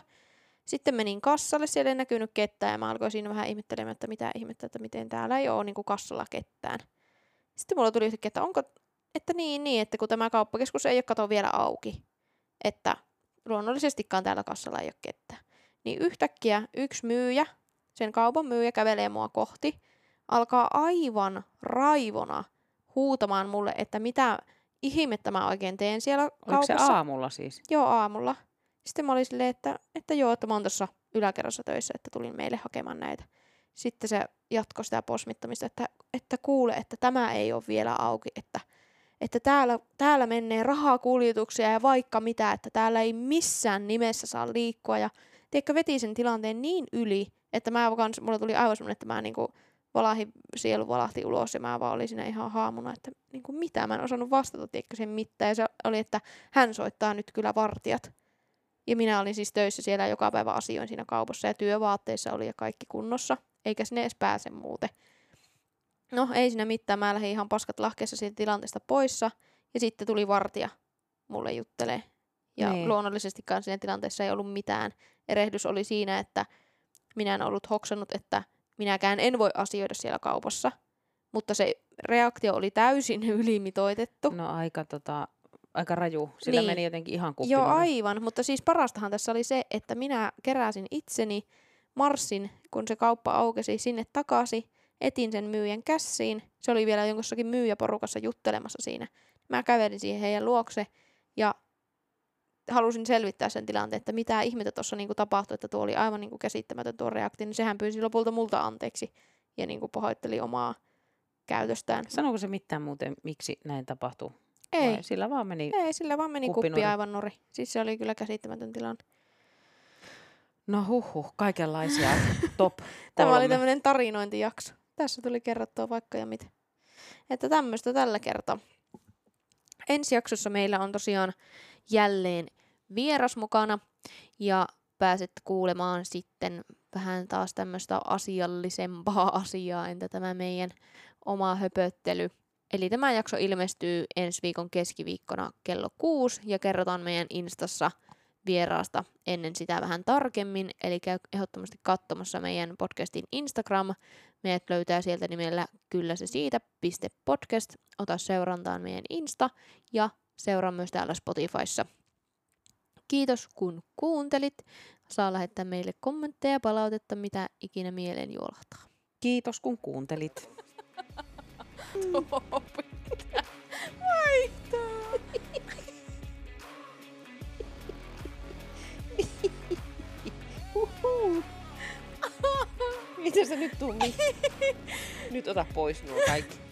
Sitten menin kassalle, siellä ei näkynyt ketään ja mä alkoin siinä vähän ihmettelemään, että mitä ihmettä, että miten täällä ei ole niin kuin kassalla ketään. Sitten mulla tuli yhtäkkiä, että onko, että niin, että kun tämä kauppakeskus ei ole kato vielä auki, että luonnollisestikaan täällä kassalla ei ole ketään. Niin yhtäkkiä yksi myyjä, sen kaupan myyjä kävelee mua kohti, alkaa aivan raivona huutamaan mulle, että mitä ihmettä mä oikein teen siellä kaupassa. Oliko se aamulla siis? Joo, aamulla. Sitten mä olin silleen, että joo, että mä oon tuossa yläkerrassa töissä, että tulin meille hakemaan näitä. Sitten se jatkoi sitä posmittamista, että kuule, että tämä ei ole vielä auki, että täällä menee rahakuljetuksia ja vaikka mitä, että täällä ei missään nimessä saa liikkua. Ja tiedätkö, veti sen tilanteen niin yli, että mulla tuli aivan semmoinen, että mä niinku sielu valahti ulos ja mä vaan olin siinä ihan haamuna, että niinku mitä, mä en osannut vastata, tiedätkö, sen mitään. Ja se oli, että hän soittaa nyt kyllä vartijat. Ja minä olin siis töissä siellä joka päivä asioin siinä kaupassa ja työvaatteissa oli ja kaikki kunnossa. Eikä sinne edes pääse muuten. No ei siinä mitään, mä lähdin ihan paskat lahkeessa siitä tilanteesta poissa. Ja sitten tuli vartija mulle juttelee. Ja niin. Luonnollisestikaan siinä tilanteessa ei ollut mitään. Erehdys oli siinä, että minä en ollut hoksannut, että minäkään en voi asioida siellä kaupassa. Mutta se reaktio oli täysin ylimitoitettu. No aika raju, sillä niin. Meni jotenkin ihan kuppimaan. Joo aivan, mutta siis parastahan tässä oli se, että minä keräsin itseni. Marssin, kun se kauppa aukesi sinne takaisin, etin sen myyjän kässiin. Se oli vielä jossakin myyjäporukassa juttelemassa siinä. Mä kävelin siihen heidän luokse ja halusin selvittää sen tilanteen, että mitä ihmettä tuossa niinku tapahtui, että tuo oli aivan niinku käsittämätön tuo reaktio, niin sehän pyysi lopulta multa anteeksi ja niinku pahoitteli omaa käytöstään. Sanoiko se mitään muuten, miksi näin tapahtui? Ei. Vai sillä vaan meni kuppi aivan nori. Siis se oli kyllä käsittämätön tilanne. No huhhuh, kaikenlaisia top. Tämä oli tämmöinen tarinointijakso. Tässä tuli kerrottua vaikka ja mitä. Että tämmöistä tällä kertaa. Ensi jaksossa meillä on tosiaan jälleen vieras mukana. Ja pääset kuulemaan sitten vähän taas tämmöistä asiallisempaa asiaa. Entä tämä meidän oma höpöttely. Eli tämä jakso ilmestyy ensi viikon keskiviikkona kello 6. Ja kerrotaan meidän Instassa vieraasta ennen sitä vähän tarkemmin, eli käy ehdottomasti katsomassa meidän podcastin Instagram. Meidät löytää sieltä nimellä kyllä se siitä .podcast. Ota seurantaan meidän Insta ja seuraa myös täällä Spotifyssa. Kiitos kun kuuntelit. Saa lähettää meille kommentteja ja palautetta, mitä ikinä mieleen juolahtaa. Kiitos kun kuuntelit. Miten se nyt tuli? Nyt ota pois nuo kaikki.